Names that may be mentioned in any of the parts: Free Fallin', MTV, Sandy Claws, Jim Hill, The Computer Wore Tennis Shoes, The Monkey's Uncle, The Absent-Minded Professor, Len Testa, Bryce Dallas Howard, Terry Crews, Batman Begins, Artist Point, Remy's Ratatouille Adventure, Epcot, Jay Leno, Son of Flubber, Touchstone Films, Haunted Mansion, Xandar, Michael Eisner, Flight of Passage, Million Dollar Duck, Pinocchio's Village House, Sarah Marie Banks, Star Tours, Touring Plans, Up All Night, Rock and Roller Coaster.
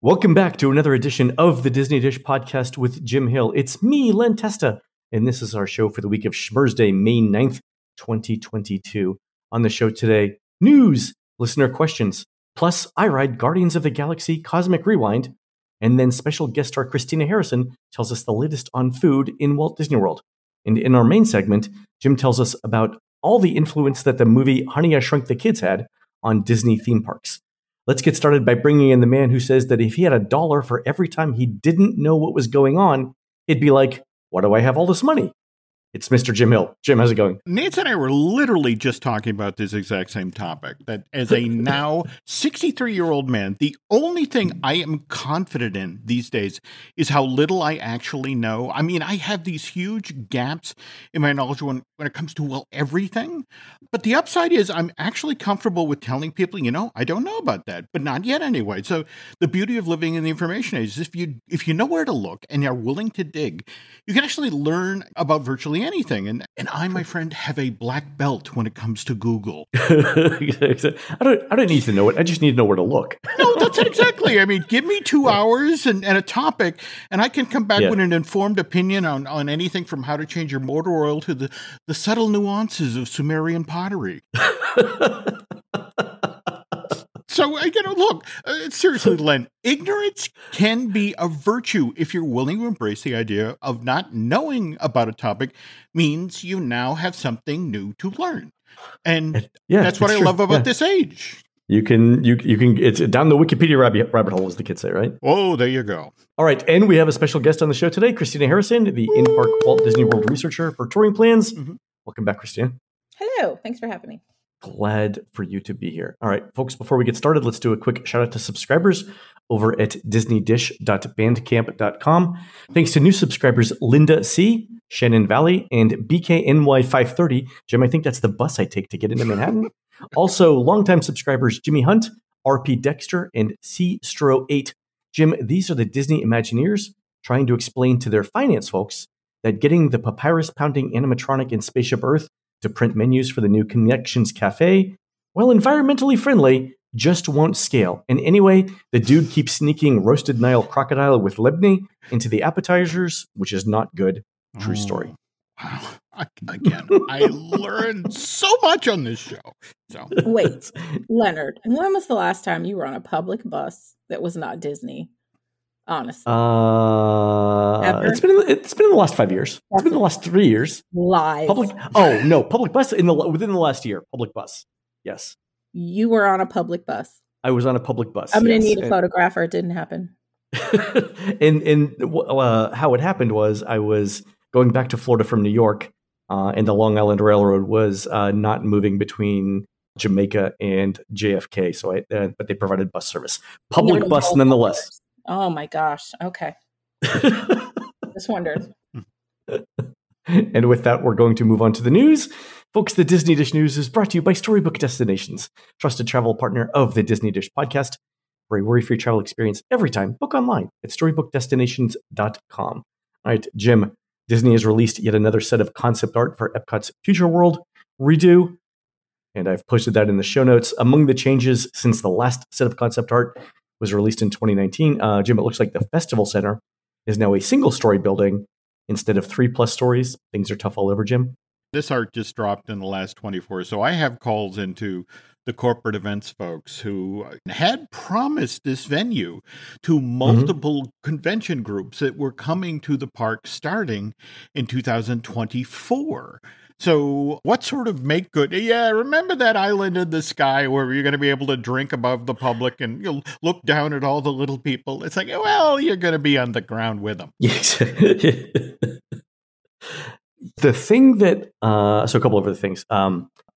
Welcome back to another edition of the Disney Dish Podcast with Jim Hill. It's me, Len Testa, and this is our show for the week of Schmersday, May 9th, 2022. On the show today, news, listener questions, plus I ride Guardians of the Galaxy Cosmic Rewind, and then special guest star Christina Harrison tells us the latest on food in Walt Disney World. And in our main segment, Jim tells us about all the influence that the movie Honey, I Shrunk the Kids had on Disney theme parks. Let's get started by bringing in the man who says that if he had $1 for every time he didn't know what was going on, it'd be like, why do I have all this money? It's Mr. Jim Hill. Jim, how's it going? Nancy and I were literally just talking about this exact same topic, that as a now 63-year-old man, the only thing I am confident in these days is how little I actually know. I mean, I have these huge gaps in my knowledge when it comes to, well, everything. But the upside is I'm actually comfortable with telling people, you know, I don't know about that, but not yet anyway. So the beauty of living in the information age is if you know where to look and you're willing to dig, you can actually learn about virtually anything. And I, my friend, have a black belt when it comes to Google. I don't need to know it. I just need to know where to look. No, that's it exactly. I mean, give me 2 hours and a topic, and I can come back with an informed opinion on anything from how to change your motor oil to the subtle nuances of Sumerian pottery. So, you know, look, seriously, Len, ignorance can be a virtue if you're willing to embrace the idea of not knowing about a topic means you now have something new to learn. And that's what I love about this age. You can, it's down the Wikipedia rabbit hole, as the kids say, right? Oh, there you go. All right. And we have a special guest on the show today, Christina Harrison, the in-park Walt Disney World researcher for Touring Plans. Mm-hmm. Welcome back, Christina. Hello. Thanks for having me. Glad for you to be here. All right, folks, before we get started, let's do a quick shout out to subscribers over at disneydish.bandcamp.com. Thanks to new subscribers Linda C., Shannon Valley, and BKNY530. Jim, I think that's the bus I take to get into Manhattan. Also, longtime subscribers Jimmy Hunt, RP Dexter, and C. Stro8. Jim, these are the Disney Imagineers trying to explain to their finance folks that getting the papyrus-pounding animatronic in Spaceship Earth to print menus for the new Connections Cafe, while environmentally friendly, just won't scale. And anyway, the dude keeps sneaking roasted Nile crocodile with Lebni into the appetizers, which is not good. True story. Wow. Again, I learned so much on this show. So. Wait, Leonard, when was the last time you were on a public bus that was not Disney? Honestly, it's been in the last 5 years. It's been the last 3 years. Lies. Public bus within the last year. Public bus. Yes. You were on a public bus. I was on a public bus. I'm going to need a photograph, or it didn't happen. and how it happened was I was going back to Florida from New York, and the Long Island Railroad was not moving between Jamaica and JFK. So, but they provided bus service. Public bus, nonetheless. Cars. Oh, my gosh. Okay. Just wondered. And with that, we're going to move on to the news. Folks, the Disney Dish News is brought to you by Storybook Destinations, trusted travel partner of the Disney Dish Podcast, for a worry-free travel experience every time. Book online at storybookdestinations.com. All right, Jim, Disney has released yet another set of concept art for Epcot's Future World redo, and I've posted that in the show notes. Among the changes since the last set of concept art was released in 2019. Jim, it looks like the Festival Center is now a single-story building instead of 3+ stories. Things are tough all over, Jim. This art just dropped in the last 24. So I have calls into the corporate events folks who had promised this venue to multiple convention groups that were coming to the park starting in 2024. So what sort of make good? Yeah, remember that island in the sky where you're going to be able to drink above the public and you'll look down at all the little people? It's like, well, you're going to be on the ground with them. Yes. The thing that, so a couple of other things.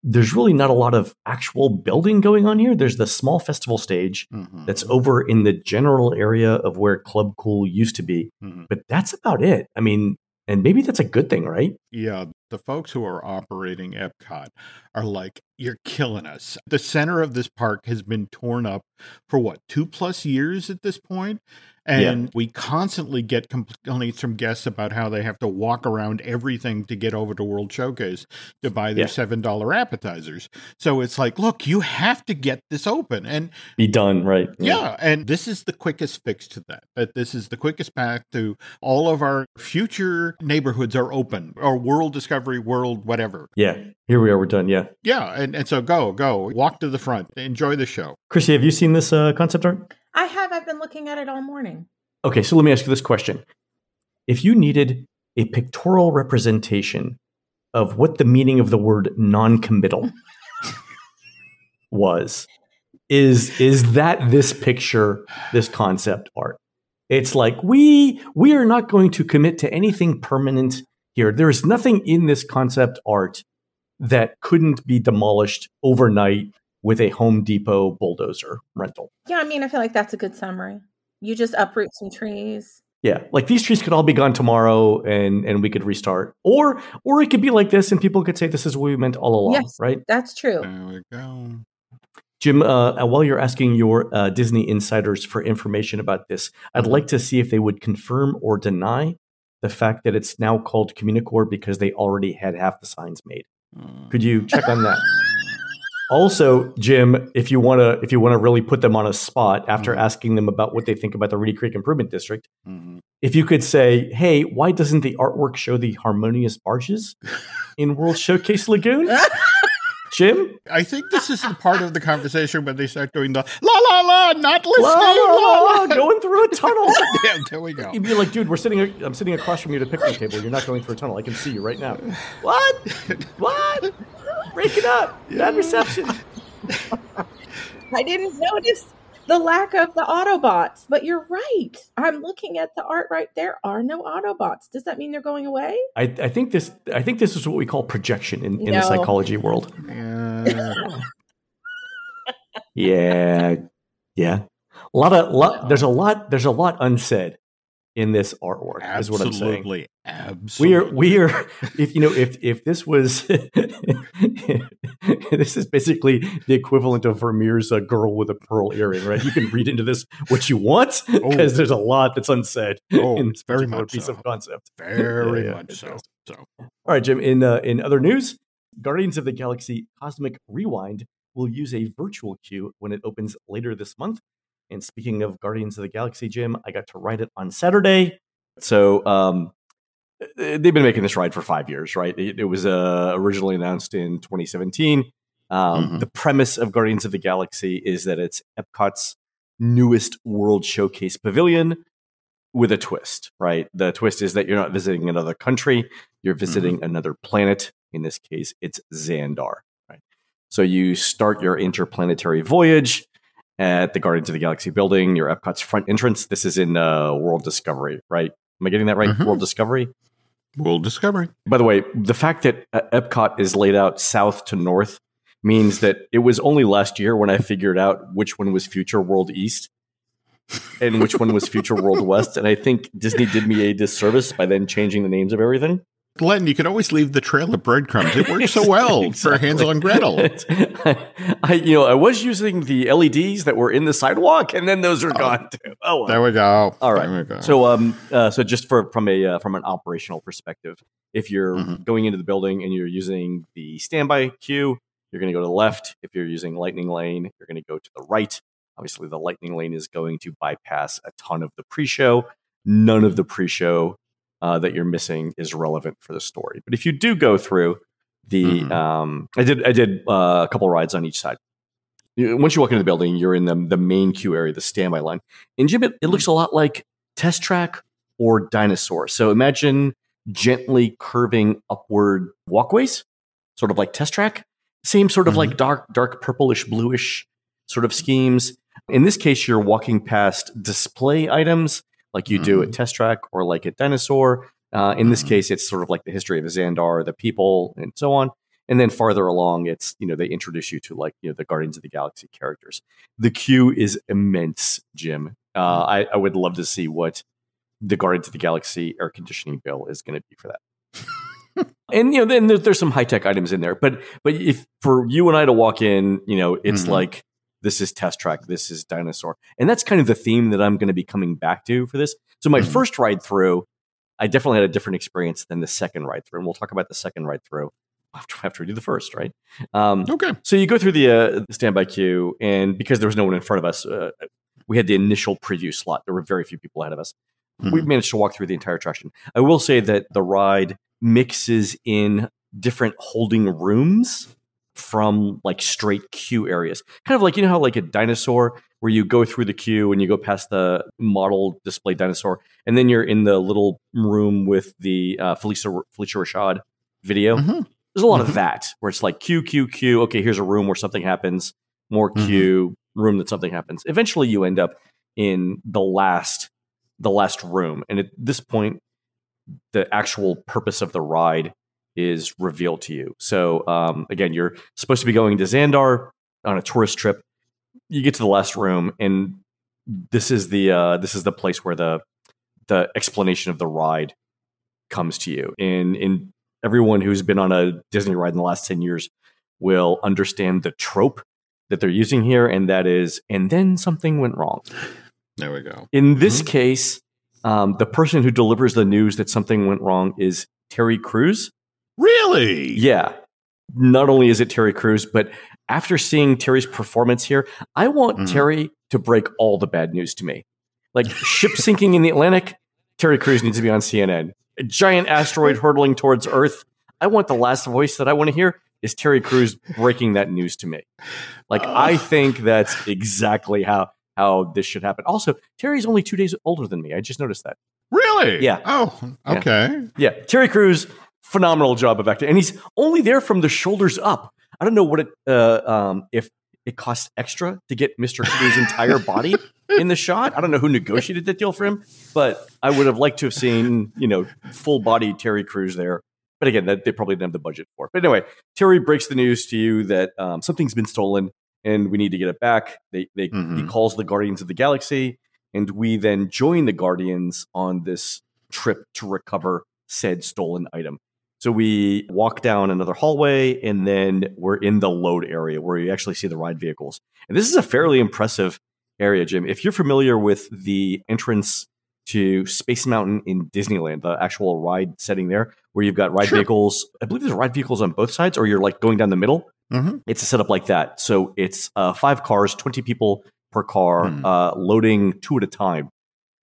There's really not a lot of actual building going on here. There's the small festival stage that's over in the general area of where Club Cool used to be. Mm-hmm. But that's about it. I mean, and maybe that's a good thing, right? Yeah. The folks who are operating Epcot are like, you're killing us. The center of this park has been torn up for, what, 2+ years at this point? And we constantly get complaints from guests about how they have to walk around everything to get over to World Showcase to buy their $7 appetizers. So it's like, look, you have to get this open and be done, right? Yeah. And this is the quickest fix to that. But this is the quickest path to all of our future neighborhoods are open, or World Discovery, World whatever. Yeah. Here we are. We're done. Yeah. Yeah. And so go. Walk to the front. Enjoy the show. Chrissy, have you seen this concept art? I have. I've been looking at it all morning. Okay, so let me ask you this question. If you needed a pictorial representation of what the meaning of the word non-committal was, is that this picture, this concept art? It's like, we are not going to commit to anything permanent here. There is nothing in this concept art that couldn't be demolished overnight with a Home Depot bulldozer rental. Yeah, I mean, I feel like that's a good summary. You just uproot some trees. Yeah, like these trees could all be gone tomorrow and we could restart. Or it could be like this and people could say this is what we meant all along, yes, right? That's true. There we go. Jim, while you're asking your Disney insiders for information about this, I'd like to see if they would confirm or deny the fact that it's now called Communicore because they already had half the signs made. Could you check on that? Also, Jim, if you wanna really put them on a spot after asking them about what they think about the Reedy Creek Improvement District, if you could say, "Hey, why doesn't the artwork show the harmonious barges in World Showcase Lagoon?" Jim, I think this is the part of the conversation when they start doing the la la la, not listening, la, going through a tunnel. Yeah, there we go. You'd be like, dude, I'm sitting across from you at a picnic table. You're not going through a tunnel. I can see you right now. What? Break it up. Bad reception. I didn't notice the lack of the Autobots, but you're right. I'm looking at the art right there. Are no Autobots. Does that mean they're going away? I think this is what we call projection in the psychology world. Yeah. There's a lot unsaid in this artwork. Absolutely. Is what I'm saying. Absolutely. We are. If this was, this is basically the equivalent of Vermeer's Girl with a Pearl Earring, right? You can read into this what you want because there's a lot that's unsaid in this very much piece of concept. Very much so. All right, Jim. In other news, Guardians of the Galaxy: Cosmic Rewind will use a virtual queue when it opens later this month. And speaking of Guardians of the Galaxy, Jim, I got to ride it on Saturday. So they've been making this ride for 5 years, right? It was originally announced in 2017. The premise of Guardians of the Galaxy is that it's Epcot's newest World Showcase pavilion with a twist, right? The twist is that you're not visiting another country. You're visiting another planet. In this case, it's Xandar, right? So you start your interplanetary voyage at the Guardians of the Galaxy building, your Epcot's front entrance. This is in World Discovery, right? Am I getting that right? World Discovery. By the way, the fact that Epcot is laid out south to north means that it was only last year when I figured out which one was Future World East and which one was Future World West. And I think Disney did me a disservice by then changing the names of everything. Glenn, you can always leave the trail of breadcrumbs. It works so well for Hansel and Gretel. I was using the LEDs that were in the sidewalk, and then those are gone too. Oh, well. There we go. All right. There we go. So, so just from an operational perspective, if you're going into the building and you're using the standby queue, you're going to go to the left. If you're using Lightning Lane, you're going to go to the right. Obviously, the Lightning Lane is going to bypass a ton of the pre-show. None of the pre-show that you're missing is relevant for the story. But if you do go through the, I did a couple rides on each side. Once you walk into the building, you're in the main queue area, the standby line. And Jim, it looks a lot like Test Track or Dinosaur. So imagine gently curving upward walkways, sort of like Test Track. Same sort of like dark purplish, bluish sort of schemes. In this case, you're walking past display items, like you do at Test Track or like at Dinosaur. In this case, it's sort of like the history of Xandar, the people, and so on. And then farther along, it's, they introduce you to the Guardians of the Galaxy characters. The queue is immense, Jim. I would love to see what the Guardians of the Galaxy air conditioning bill is going to be for that. And, you know, then there's some high tech items in there, but if for you and I to walk in, you know, it's like, this is Test Track, this is Dinosaur. And that's kind of the theme that I'm going to be coming back to for this. So my first ride through, I definitely had a different experience than the second ride through. And we'll talk about the second ride through after we do the first, right? Okay. So you go through the standby queue, and because there was no one in front of us, we had the initial preview slot. There were very few people ahead of us. We managed to walk through the entire attraction. I will say that the ride mixes in different holding rooms from like straight queue areas. Kind of like, you know how like a dinosaur where you go through the queue and you go past the model display dinosaur, and then you're in the little room with the Felicia Rashad video. There's a lot of that where it's like queue. Okay, here's a room where something happens. More queue, room that something happens. Eventually you end up in the last room. And at this point, the actual purpose of the ride is revealed to you. So again, you're supposed to be going to Xandar on a tourist trip. You get to the last room, and this is the place where the explanation of the ride comes to you. And everyone who's been on a Disney ride in the last 10 years will understand the trope that they're using here, and that is, and then something went wrong. There we go. In this case, the person who delivers the news that something went wrong is Terry Crews. Really? Yeah. Not only is it Terry Crews, but after seeing Terry's performance here, I want Terry to break all the bad news to me. Like ship sinking in the Atlantic, Terry Crews needs to be on CNN. A giant asteroid hurtling towards Earth. I want the last voice that I want to hear is Terry Crews breaking that news to me. Like, I think that's exactly how this should happen. Also, Terry's only 2 days older than me. I just noticed that. Really? Yeah. Oh, okay. Yeah. Terry Crews, phenomenal job of acting. And he's only there from the shoulders up. I don't know what if it costs extra to get Mr. Crews' entire body in the shot. I don't know who negotiated that deal for him, but I would have liked to have seen, you know, full body Terry Crews there. But again, that they probably didn't have the budget for. But anyway, Terry breaks the news to you that something's been stolen and we need to get it back. He calls the Guardians of the Galaxy, and we then join the Guardians on this trip to recover said stolen item. So we walk down another hallway, and then we're in the load area where you actually see the ride vehicles. And this is a fairly impressive area, Jim. If you're familiar with the entrance to Space Mountain in Disneyland, the actual ride setting there, where you've got ride vehicles, I believe there's ride vehicles on both sides, or you're like going down the middle. It's a setup like that. So it's 5 cars, 20 people per car, loading 2 at a time.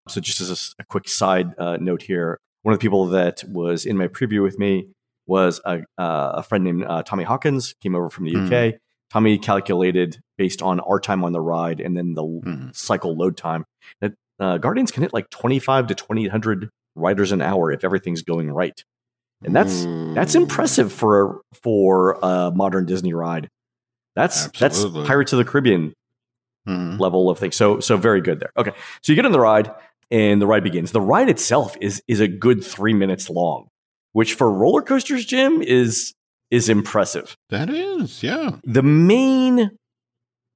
So just as a quick side note here, one of the people that was in my preview with me was a friend named Tommy Hawkins, came over from the UK. Tommy calculated based on our time on the ride and then the cycle load time that Guardians can hit like 25 to 2,800 riders an hour if everything's going right. And that's impressive for a modern Disney ride. That's Pirates of the Caribbean level of thing. So very good there. Okay. So you get on the ride, and the ride begins. The ride itself is a good 3 minutes long, which for roller coasters, Jim, is impressive. That is, yeah. The main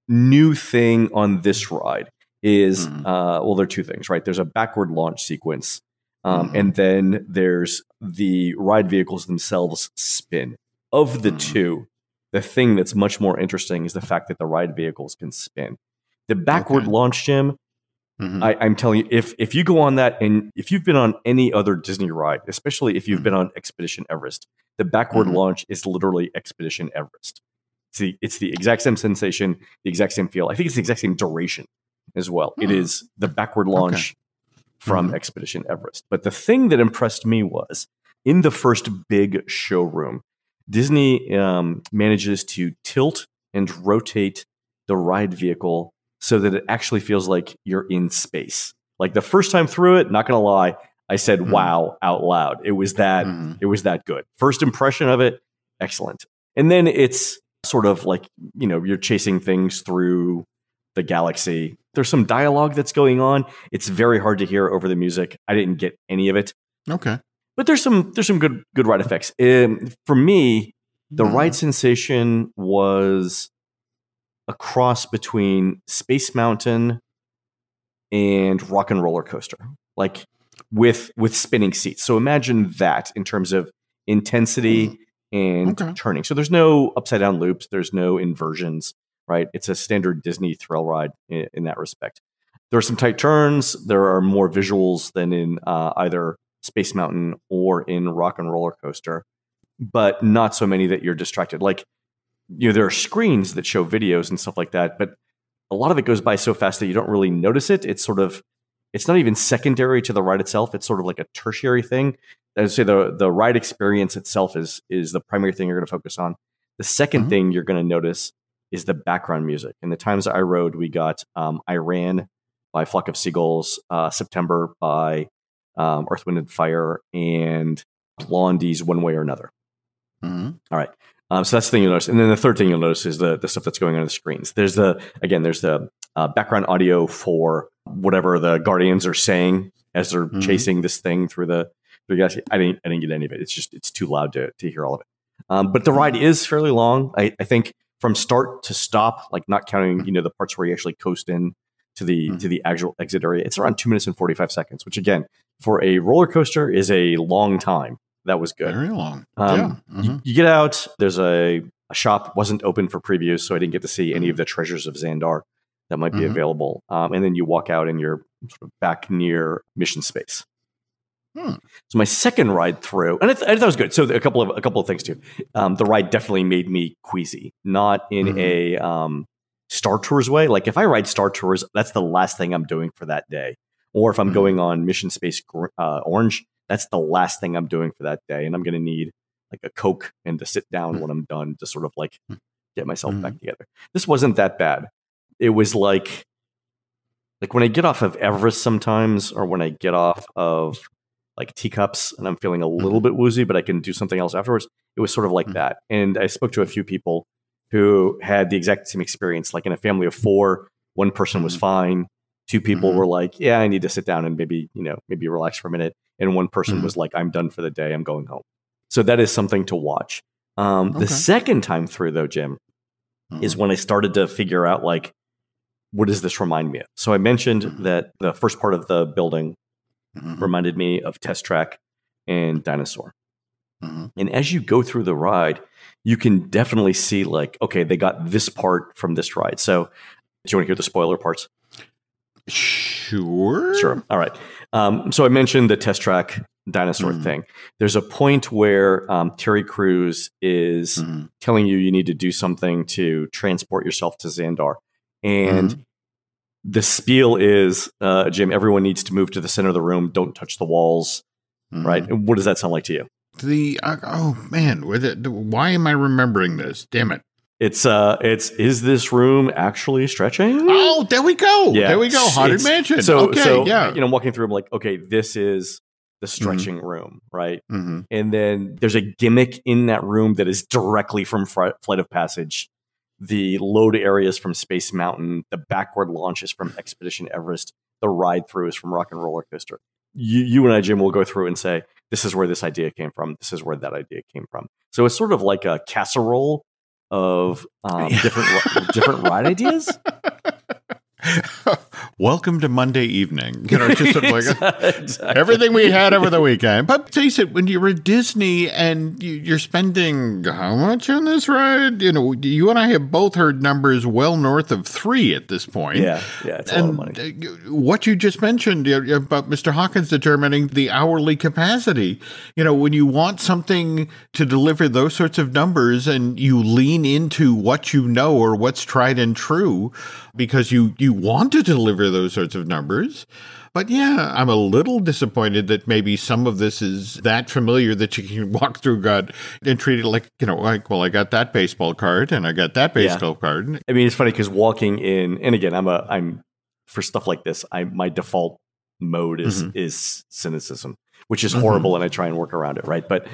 new thing on this ride is, well, there are 2 things, right? There's a backward launch sequence, and then there's the ride vehicles themselves spin. Of the 2, the thing that's much more interesting is the fact that the ride vehicles can spin. The backward launch, Jim, I'm telling you, if you go on that, and if you've been on any other Disney ride, especially if you've been on Expedition Everest, the backward launch is literally Expedition Everest. It's the exact same sensation, the exact same feel. I think it's the exact same duration as well. It is the backward launch from Expedition Everest. But the thing that impressed me was, in the first big showroom, Disney manages to tilt and rotate the ride vehicle so that it actually feels like you're in space. Like the first time through it, not going to lie, I said, wow, out loud. It was that good. First impression of it, excellent. And then it's sort of like, you know, you're chasing things through the galaxy. There's some dialogue that's going on. It's very hard to hear over the music. I didn't get any of it. Okay. But there's some good ride effects. For me, the ride sensation was a cross between Space Mountain and Rock and Roller Coaster, like with spinning seats. So imagine that in terms of intensity and turning. So there's no upside down loops. There's no inversions, right? It's a standard Disney thrill ride in that respect. There are some tight turns. There are more visuals than in either Space Mountain or in Rock and Roller Coaster, but not so many that you're distracted. Like, you know, there are screens that show videos and stuff like that, but a lot of it goes by so fast that you don't really notice it. It's sort of, it's not even secondary to the ride itself. It's sort of like a tertiary thing. I would say the ride experience itself is the primary thing you're going to focus on. The second thing you're going to notice is the background music. And the times I rode, we got I Ran by Flock of Seagulls, September by Earth, Wind, and Fire, and Blondie's One Way or Another. All right. So that's the thing you'll notice. And then the third thing you'll notice is the stuff that's going on the screens. There's the background audio for whatever the Guardians are saying as they're chasing this thing through the galaxy. I didn't get any of it. It's just, it's too loud to hear all of it. But the ride is fairly long. I think from start to stop, like not counting, you know, the parts where you actually coast in to the to the actual exit area, it's around 2 minutes and 45 seconds, which again, for a roller coaster is a long time. That was good. Very long. You get out. There's a shop, wasn't open for previews, so I didn't get to see any of the treasures of Xandar that might be available. And then you walk out and you're sort of back near Mission Space. So my second ride through, and I thought it was good. So a couple of things too. The ride definitely made me queasy, not in a Star Tours way. Like if I ride Star Tours, that's the last thing I'm doing for that day. Or if I'm going on Mission Space Orange, that's the last thing I'm doing for that day. And I'm going to need like a Coke and to sit down when I'm done to sort of like get myself back together. This wasn't that bad. It was like when I get off of Everest sometimes, or when I get off of like Teacups and I'm feeling a little bit woozy, but I can do something else afterwards. It was sort of like that. And I spoke to a few people who had the exact same experience. Like in a family of four, one person was fine. Two people were like, yeah, I need to sit down and maybe relax for a minute. And one person was like, I'm done for the day. I'm going home. So that is something to watch. The second time through though, Jim, is when I started to figure out like, what does this remind me of? So I mentioned that the first part of the building reminded me of Test Track and Dinosaur. And as you go through the ride, you can definitely see like, okay, they got this part from this ride. So do you want to hear the spoiler parts? Sure. All right. So I mentioned the Test Track Dinosaur thing. There's a point where Terry Crews is telling you need to do something to transport yourself to Xandar. And the spiel is, Jim, everyone needs to move to the center of the room. Don't touch the walls. Right. And what does that sound like to you? Why am I remembering this? Damn it. It's is this room actually stretching? Oh, there we go. Yeah. There we go. Haunted Mansion. So, you know, walking through, I'm like, okay, this is the stretching room, right? And then there's a gimmick in that room that is directly from Flight of Passage. The load areas from Space Mountain, the backward launch is from Expedition Everest, the ride through is from Rock and Roller Coaster. You and I, Jim, will go through and say, this is where this idea came from. This is where that idea came from. So it's sort of like a casserole of different ride ideas. Welcome to Monday evening. You know, just sort of like exactly. Everything we had over the weekend. But face it, when you're at Disney and you're spending how much on this ride? You know, you and I have both heard numbers well north of $3 at this point. Yeah, it's a lot of money. What you just mentioned about Mr. Hawkins determining the hourly capacity. You know, when you want something to deliver those sorts of numbers and you lean into what you know or what's tried and true because you want to deliver those sorts of numbers. But yeah, I'm a little disappointed that maybe some of this is that familiar that you can walk through God and treat it like, you know, like, well, I got that baseball card and I got that baseball card. I mean, it's funny because walking in, and again, I'm for stuff like this, my default mode is cynicism, which is horrible. And I try and work around it. Right. But,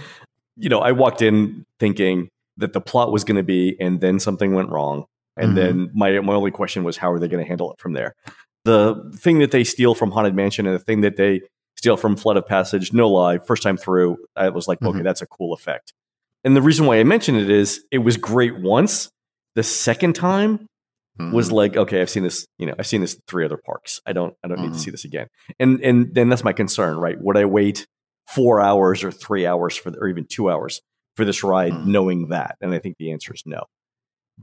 you know, I walked in thinking that the plot was going to be, and then something went wrong. And then my only question was, how are they going to handle it from there? The thing that they steal from Haunted Mansion and the thing that they steal from Flight of Passage, no lie, first time through, I was like, okay, that's a cool effect. And the reason why I mentioned it is it was great once. The second time was like, okay, I've seen this in 3 other parks. I don't need to see this again. And then that's my concern, right? Would I wait 4 hours or 3 hours for, or even 2 hours for this ride, knowing that? And I think the answer is no.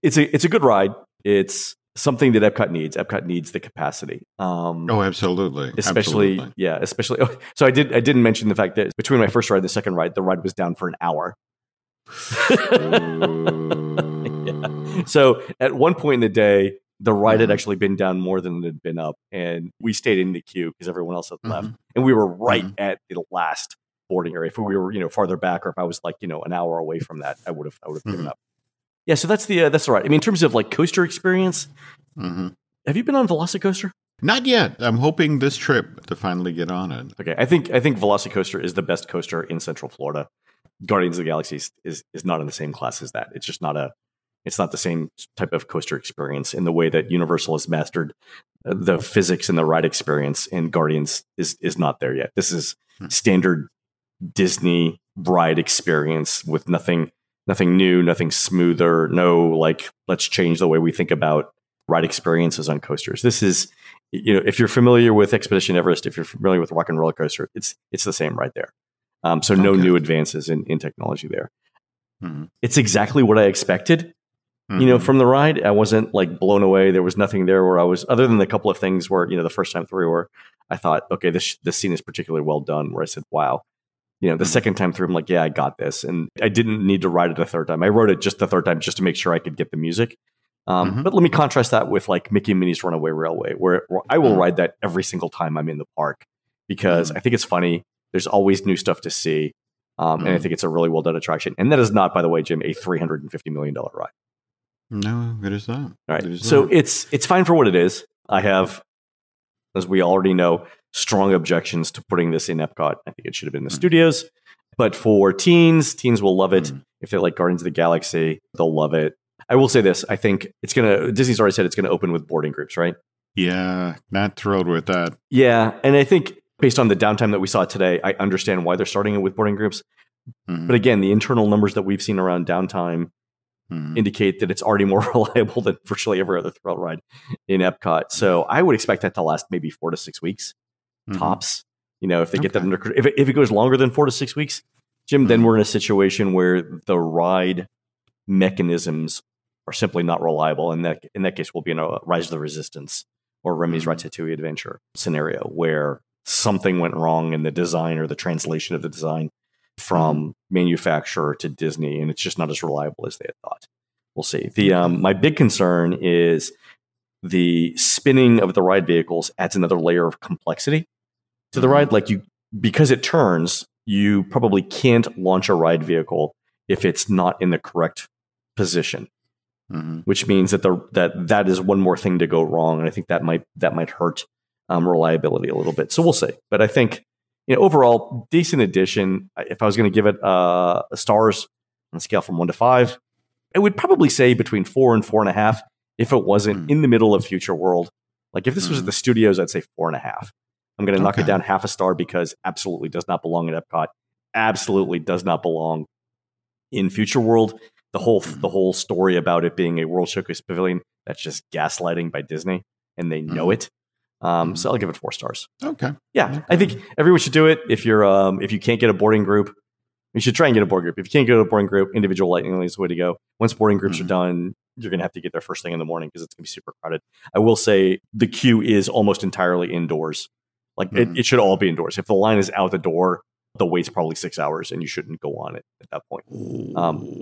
It's a good ride. It's something that Epcot needs. Epcot needs the capacity. Oh, absolutely. Especially. Oh, so I didn't mention the fact that between my first ride and the second ride, the ride was down for an hour. So at one point in the day, the ride had actually been down more than it had been up, and we stayed in the queue because everyone else had left, and we were right at the last boarding area. If we were, farther back, or if I was an hour away from that, I would have given up. Yeah, so that's the ride. I mean, in terms of coaster experience, have you been on Velocicoaster? Not yet. I'm hoping this trip to finally get on it. Okay, I think Velocicoaster is the best coaster in Central Florida. Guardians of the Galaxy is not in the same class as that. It's just not the same type of coaster experience in the way that Universal has mastered the physics and the ride experience, and Guardians is not there yet. This is standard Disney ride experience with nothing new, nothing smoother, no, let's change the way we think about ride experiences on coasters. This is, if you're familiar with Expedition Everest, if you're familiar with Rock and Roller Coaster, it's the same right there. So no new advances in technology there. It's exactly what I expected, from the ride. I wasn't blown away. There was nothing there where I was, other than a couple of things where, the first time through where I thought, okay, this scene is particularly well done, where I said, wow. The second time through, I'm like, yeah, I got this. And I didn't need to ride it a third time. I wrote it just the third time just to make sure I could get the music. But let me contrast that with Mickey and Minnie's Runaway Railway, where I will ride that every single time I'm in the park because I think it's funny. There's always new stuff to see. And I think it's a really well-done attraction. And that is not, by the way, Jim, a $350 million ride. No, it is not. All right. It's fine for what it is. I have, as we already know, strong objections to putting this in Epcot. I think it should have been in the studios. But for teens will love it. If they like Guardians of the Galaxy, they'll love it. I will say this. I think Disney's already said it's going to open with boarding groups, right? Yeah, not thrilled with that. Yeah, and I think based on the downtime that we saw today, I understand why they're starting it with boarding groups. But again, the internal numbers that we've seen around downtime indicate that it's already more reliable than virtually every other thrill ride in Epcot. So I would expect that to last maybe 4 to 6 weeks tops. If they get that under control, if it goes longer than 4 to 6 weeks, Jim, then we're in a situation where the ride mechanisms are simply not reliable. And that in that case, we'll be in a Rise of the Resistance or Remy's Ratatouille Adventure scenario where something went wrong in the design or the translation of the design from manufacturer to Disney, and it's just not as reliable as they had thought. We'll see. My big concern is the spinning of the ride vehicles adds another layer of complexity to the ride. Because it turns, you probably can't launch a ride vehicle if it's not in the correct position, which means that that is one more thing to go wrong, and I think that might hurt reliability a little bit. So we'll see. But I think, overall, decent addition. If I was going to give it a stars on a scale from 1 to 5, I would probably say between 4 and 4.5 if it wasn't in the middle of Future World. If this was at the studios, I'd say 4.5. I'm going to knock it down half a star because absolutely does not belong at Epcot. Absolutely does not belong in Future World. The whole story about it being a World Showcase Pavilion, that's just gaslighting by Disney, and they know it. So I'll give it 4 stars. Okay. Yeah. Okay. I think everyone should do it. If you're, if you can't get a boarding group, you should try and get a boarding group. If you can't get a boarding group, individual lightning lane is the way to go. Once boarding groups are done, you're going to have to get there first thing in the morning because it's going to be super crowded. I will say the queue is almost entirely indoors. It should all be indoors. If the line is out the door, the wait's probably 6 hours and you shouldn't go on it at that point.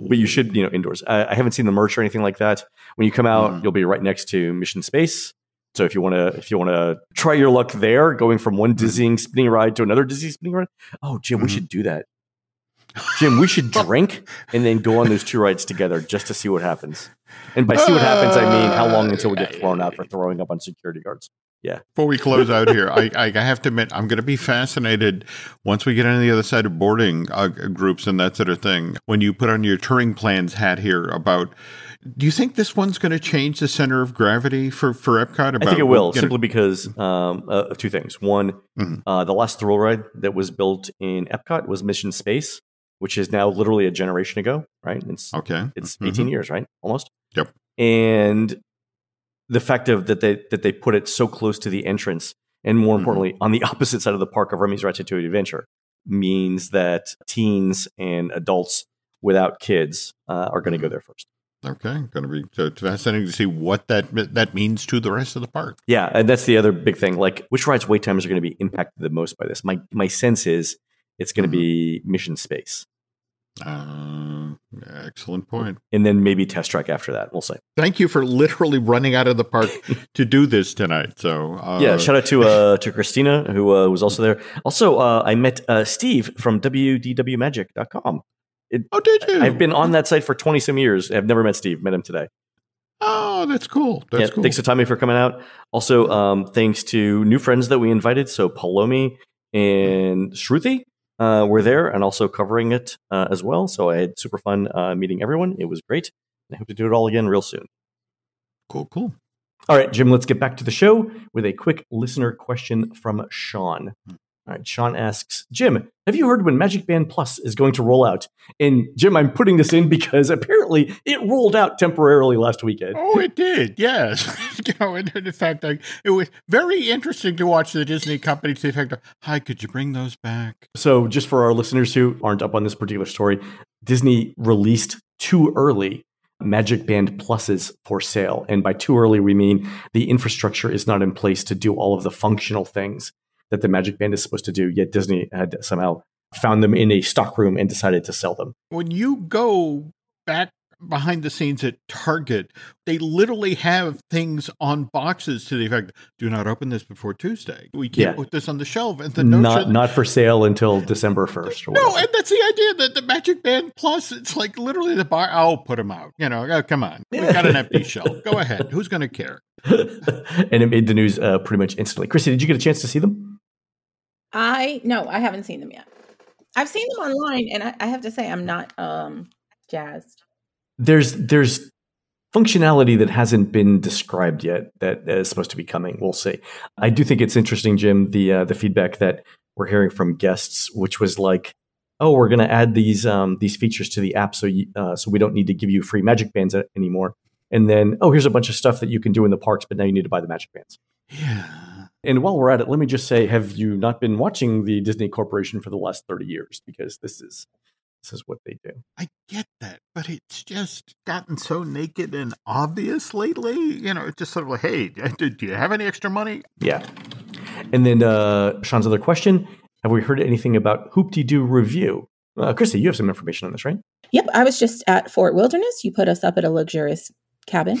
But you should, indoors. I haven't seen the merch or anything like that. When you come out, you'll be right next to Mission Space. So if you want to try your luck there, going from one dizzying spinning ride to another dizzying spinning ride. Oh, Jim, we should do that. Jim, we should drink and then go on those two rides together just to see what happens. And by see what happens, I mean how long until we get thrown out for throwing up on security guards. Yeah. Before we close out here, I have to admit, I'm going to be fascinated once we get on the other side of boarding groups and that sort of thing. When you put on your touring plans hat here about, do you think this one's going to change the center of gravity for Epcot? I think it will, simply because of two things. One, the last thrill ride that was built in Epcot was Mission Space, which is now literally a generation ago, right? It's 18 years, right? Almost. Yep. And the fact of that they put it so close to the entrance, and more importantly, on the opposite side of the park of Remy's Ratatouille Adventure, means that teens and adults without kids are going to go there first. Okay, going to be fascinating to see what that means to the rest of the park. Yeah, and that's the other big thing. Like, which rides' wait times are going to be impacted the most by this? My sense is it's going to be Mission Space. Excellent point. And then maybe Test Track after that. We'll see. Thank you for literally running out of the park to do this tonight. So yeah, shout out to Christina who was also there. Also, I met Steve from wdwmagic.com. Oh, did you? I've been on that site for 20 some years. I've never met Steve. Met him today. Oh, that's cool. That's cool. Thanks to Tommy for coming out. Also, thanks to new friends that we invited. So Palomi and Shruti were there and also covering it as well. So I had super fun meeting everyone. It was great. I hope to do it all again real soon. Cool. All right, Jim, let's get back to the show with a quick listener question from Sean. All right, Sean asks, Jim, have you heard when Magic Band Plus is going to roll out? And Jim, I'm putting this in because apparently it rolled out temporarily last weekend. Oh, it did, yes. In fact, it was very interesting to watch the Disney company to the effect, hi, could you bring those back? So just for our listeners who aren't up on this particular story, Disney released too early Magic Band Pluses for sale. And by too early, we mean the infrastructure is not in place to do all of the functional things that the Magic Band is supposed to do, yet Disney had somehow found them in a stockroom and decided to sell them. When you go back behind the scenes at Target, they literally have things on boxes to the effect, do not open this before Tuesday. We can't put this on the shelf. And the not for sale until December 1st. No, and that's the idea that the Magic Band Plus, it's like literally the bar, I'll put them out. You know, oh, come on. We've got an empty shelf. Go ahead. Who's going to care? And it made the news pretty much instantly. Christy, did you get a chance to see them? No, I haven't seen them yet. I've seen them online, and I have to say I'm not jazzed. There's functionality that hasn't been described yet that is supposed to be coming. We'll see. I do think it's interesting, Jim, the feedback that we're hearing from guests, which was like, oh, we're going to add these features to the app so we don't need to give you free Magic Bands anymore. And then, oh, here's a bunch of stuff that you can do in the parks, but now you need to buy the Magic Bands. Yeah. And while we're at it, let me just say, have you not been watching the Disney Corporation for the last 30 years? Because this is what they do. I get that, but it's just gotten so naked and obvious lately. You know, it's just sort of like, hey, do you have any extra money? Yeah. And then Sean's other question, have we heard anything about Hoop-Dee-Doo Review? Christy, you have some information on this, right? Yep. I was just at Fort Wilderness. You put us up at a luxurious cabin.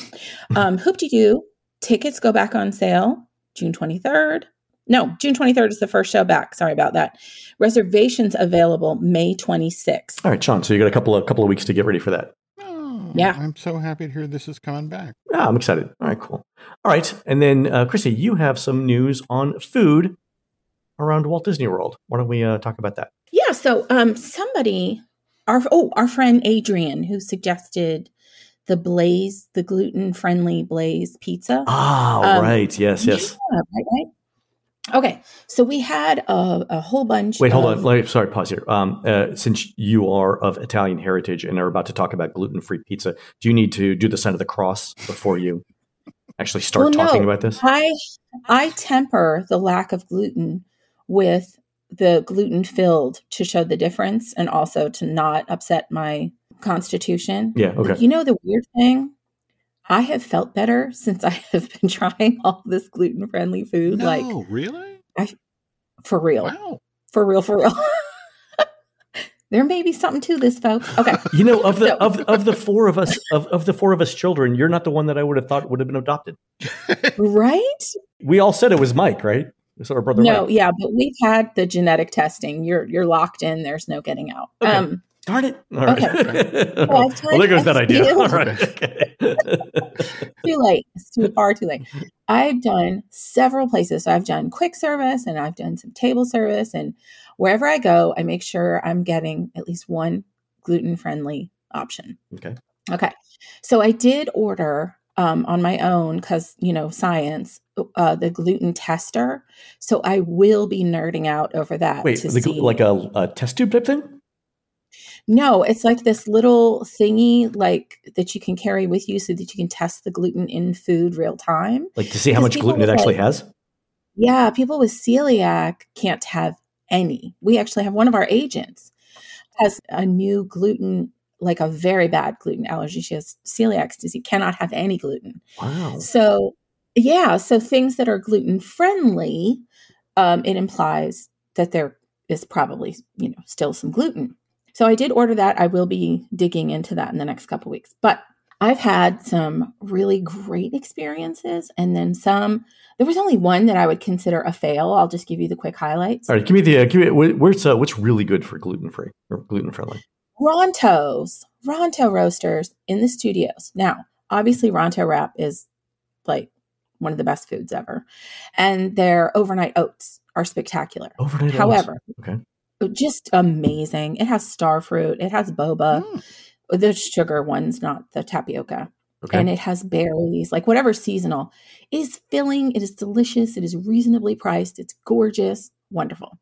Hoop-Dee-Doo, tickets go back on sale. June 23rd. No, June 23rd is the first show back. Sorry about that. Reservations available May 26th. All right, Sean. So you got a couple of weeks to get ready for that. Oh, yeah. I'm so happy to hear this is coming back. Yeah, I'm excited. All right, cool. All right. And then, Chrissy, you have some news on food around Walt Disney World. Why don't we talk about that? Yeah. So somebody, our friend Adrian, who suggested the gluten-friendly Blaze pizza. Oh, right. Yes. Yeah, right. Okay. So we had a whole bunch. Wait, hold on. Sorry, pause here. Since you are of Italian heritage and are about to talk about gluten-free pizza, do you need to do the sign of the cross before you actually start talking about this? I temper the lack of gluten with the gluten-filled to show the difference and also to not upset my constitution. Yeah. Okay. You know, the weird thing, I have felt better since I have been trying all this gluten-friendly food. No, like, really? For real. Wow. For real. There may be something to this, folks. Okay. You know, of the four of us children, you're not the one that I would have thought would have been adopted. Right? We all said it was Mike, right? Or brother Mike. No, yeah, but we've had the genetic testing. You're locked in. There's no getting out. Okay. Darn it. All right. Okay. Well, there goes that idea. All right. Okay. Too late. It's too far too late. I've done several places. So I've done quick service and I've done some table service. And wherever I go, I make sure I'm getting at least one gluten-friendly option. Okay. So I did order on my own because, you know, science, the gluten tester. So I will be nerding out over that. Wait, like a test tube type thing? No, it's like this little thingy like that you can carry with you so that you can test the gluten in food real time. Like to see how much gluten it actually has? Yeah, people with celiac can't have any. We actually have one of our agents has a new gluten, like a very bad gluten allergy. She has celiac disease, cannot have any gluten. Wow. So yeah. So things that are gluten friendly, it implies that there is probably, you know, still some gluten. So I did order that. I will be digging into that in the next couple of weeks, but I've had some really great experiences, and then some. There was only one that I would consider a fail. I'll just give you the quick highlights. All right, what's really good for gluten-free or gluten-friendly? Ronto Roasters in the studios. Now, obviously, Ronto Wrap is like one of the best foods ever, and their overnight oats are spectacular. Just amazing. It has star fruit. It has boba. The sugar one's not the tapioca. Okay. And it has berries, like whatever seasonal. It is filling. It is delicious. It is reasonably priced. It's gorgeous. Wonderful.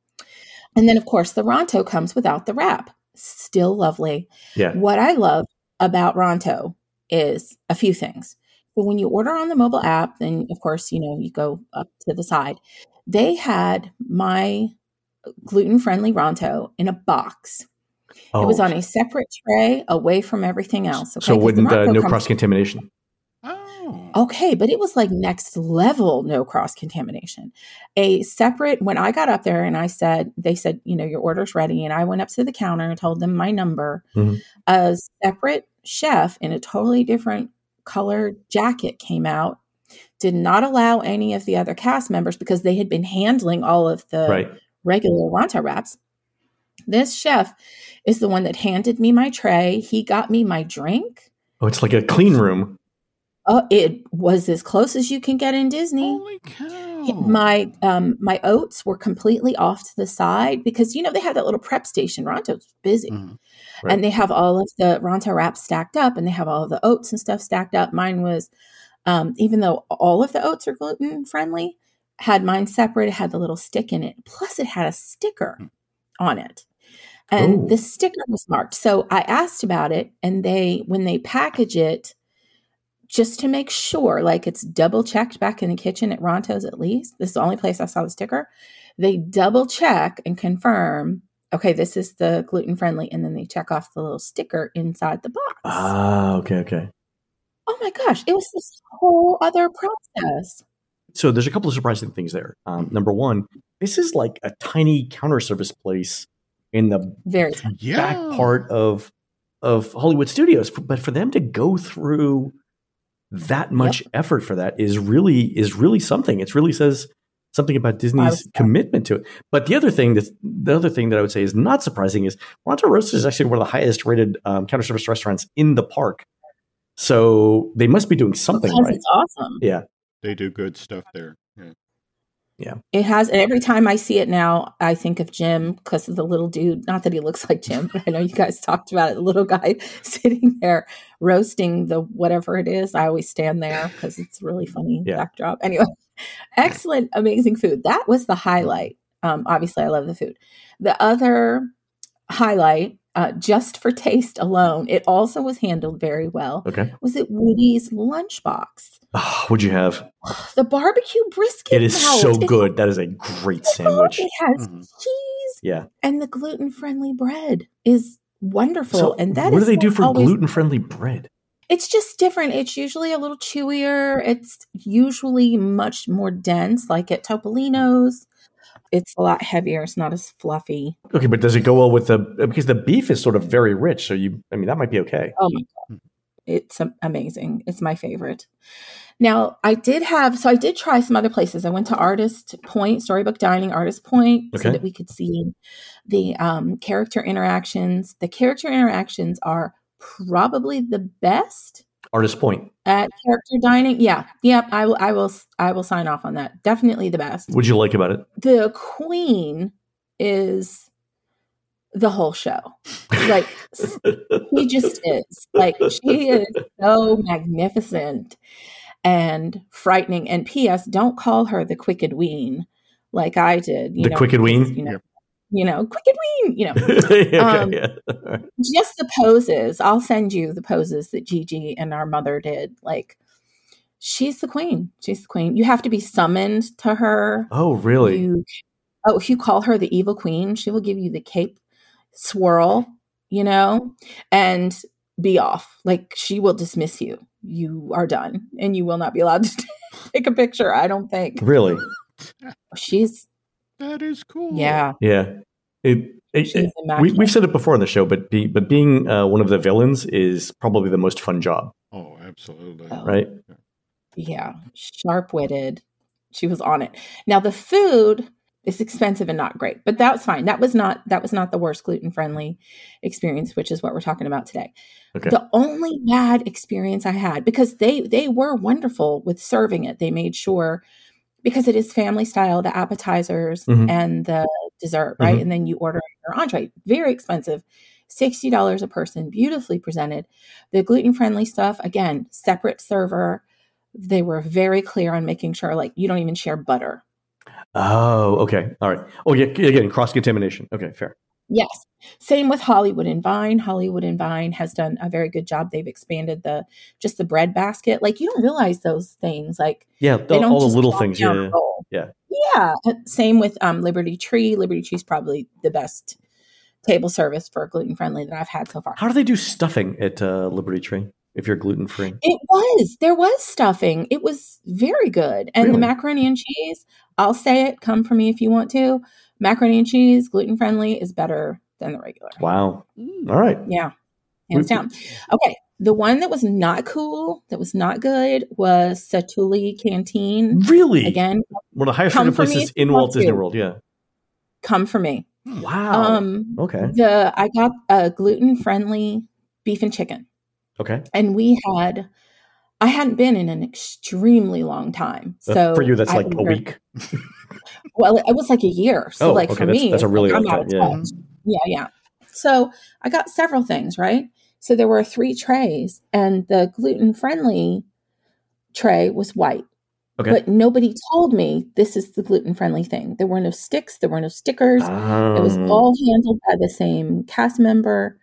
And then, of course, the Ronto comes without the wrap. Still lovely. Yeah. What I love about Ronto is a few things. But when you order on the mobile app, then, of course, you know, you go up to the side. They had my gluten-friendly Ronto in a box. Oh. It was on a separate tray away from everything else. Okay? So no cross-contamination. Oh. Okay, but it was like next level no cross-contamination. When I got up there and they said, you know, your order's ready. And I went up to the counter and told them my number. Mm-hmm. A separate chef in a totally different colored jacket came out, did not allow any of the other cast members because they had been handling all of the regular Ronto wraps. This chef is the one that handed me my tray. He got me my drink. Oh, it's like a clean room. Oh, it was as close as you can get in Disney. Holy cow. My oats were completely off to the side because, you know, they have that little prep station. Ronto's busy. Mm, right. And they have all of the Ronto wraps stacked up, and they have all of the oats and stuff stacked up. Mine was, even though all of the oats are gluten friendly, had mine separate. It had the little stick in it. Plus it had a sticker on it. And the sticker was marked. So I asked about it, and when they package it, just to make sure, like it's double checked back in the kitchen at Ronto's at least. This is the only place I saw the sticker. They double check and confirm, okay, this is the gluten friendly. And then they check off the little sticker inside the box. Ah, okay. Oh my gosh. It was this whole other process. So there's a couple of surprising things there. Number one, this is like a tiny counter service place in the back part of Hollywood studios. But for them to go through that much effort for that is really something. It really says something about Disney's commitment to it. But the other thing that I would say is not surprising is Ronto Roasters is actually one of the highest rated counter service restaurants in the park. So they must be doing something right. It's awesome. Yeah. They do good stuff there. Yeah. It has, and every time I see it now, I think of Jim because of the little dude. Not that he looks like Jim, but I know you guys talked about it. The little guy sitting there roasting the whatever it is. I always stand there because it's really funny backdrop. Anyway, excellent, amazing food. That was the highlight. Obviously, I love the food. The other highlight, just for taste alone, it also was handled very well. Okay. Was it Woody's Lunchbox? Oh, what'd you have? The barbecue brisket. It is so good. That is a great sandwich. It has cheese. Yeah. And the gluten-friendly bread is wonderful. So and that what is do they do for gluten-friendly bread? It's just different. It's usually a little chewier. It's usually much more dense, like at Topolino's. It's a lot heavier. It's not as fluffy. Okay, but does it go well with because the beef is sort of very rich. So that might be okay. Oh my God. It's amazing. It's my favorite. Now I did try some other places. I went to Artist Point, Storybook Dining, Artist Point, so that we could see the character interactions. The character interactions are probably the best. Artist Point at character dining. Yeah. Yep. I will sign off on that. Definitely the best. What'd you like about it? The queen is the whole show. Like she just is. Like she is so magnificent and frightening. And P.S. don't call her the Quicked Ween like I did. You know, Quicked Ween? You know, Quicked Ween, you know. Okay, just the poses. I'll send you the poses that Gigi and our mother did. Like, she's the queen. You have to be summoned to her. Oh, really? You Oh, if you call her the evil queen, she will give you the cape swirl, you know, and be off. Like, she will dismiss you. You are done, and you will not be allowed to take a picture, I don't think. Really? That is cool. Yeah. Yeah. We've said it before on the show, but being one of the villains is probably the most fun job. Oh, absolutely. Right? Yeah. Sharp-witted. She was on it. Now, the food is expensive and not great, but that's fine. That was not the worst gluten-friendly experience, which is what we're talking about today. Okay. The only bad experience I had, because they were wonderful with serving it. They made sure, because it is family style, the appetizers mm-hmm. and the dessert, right? Mm-hmm. And then you order your entree. Very expensive. $60 a person, beautifully presented. The gluten-friendly stuff, again, separate server. They were very clear on making sure, like, you don't even share butter. Oh, okay. All right. Oh, yeah. Again, cross-contamination. Okay, fair. Yes. Same with Hollywood and Vine. Hollywood and Vine has done a very good job. They've expanded just the bread basket. Like, you don't realize those things. Like, yeah, all the little things. Yeah. Yeah. Yeah. Same with Liberty Tree. Liberty Tree is probably the best table service for gluten-friendly that I've had so far. How do they do stuffing at Liberty Tree if you're gluten-free? There was stuffing. It was very good. And really? The macaroni and cheese, I'll say it, come for me if you want to. Macaroni and cheese, gluten-friendly, is better than the regular. Wow. All right. Yeah. Hands down. Okay. The one that was not cool, that was not good, was Satuli Canteen. Really? Again, one of the highest rated places in Walt Disney World. Yeah. Come for me. Wow. Okay. I got a gluten-friendly beef and chicken. Okay. And I hadn't been in an extremely long time. So for you, that's like a week. Well, it was like a year. So for me, that's a really long time. Yeah. So I got several things, right? So there were 3 trays, and the gluten-friendly tray was white. Okay. But nobody told me this is the gluten-friendly thing. There were no sticks. There were no stickers. It was all handled by the same cast member.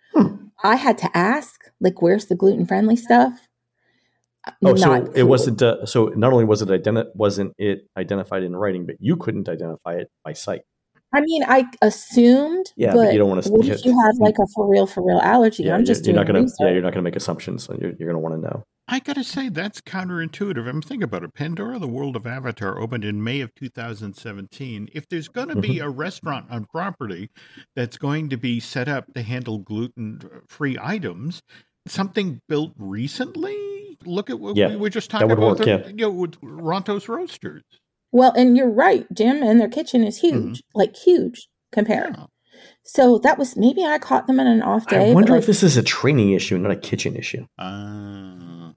I had to ask, like, where's the gluten-friendly stuff? It wasn't. So not only was it identified in writing, but you couldn't identify it by sight. I mean, I assumed. Yeah, but you don't want to. What if you have like a for real allergy? Yeah, you're not going to make assumptions. So you're going to want to know. I got to say, that's counterintuitive. I'm thinking about it. Pandora, the World of Avatar, opened in May of 2017. If there's going to be a restaurant on property that's going to be set up to handle gluten-free items, something built recently. Look at what we were just talking about. With Ronto's Roasters. Well, and you're right, Jim, and their kitchen is huge, like huge compared. Yeah. So that was, maybe I caught them on an off day. I wonder if this is a training issue, not a kitchen issue.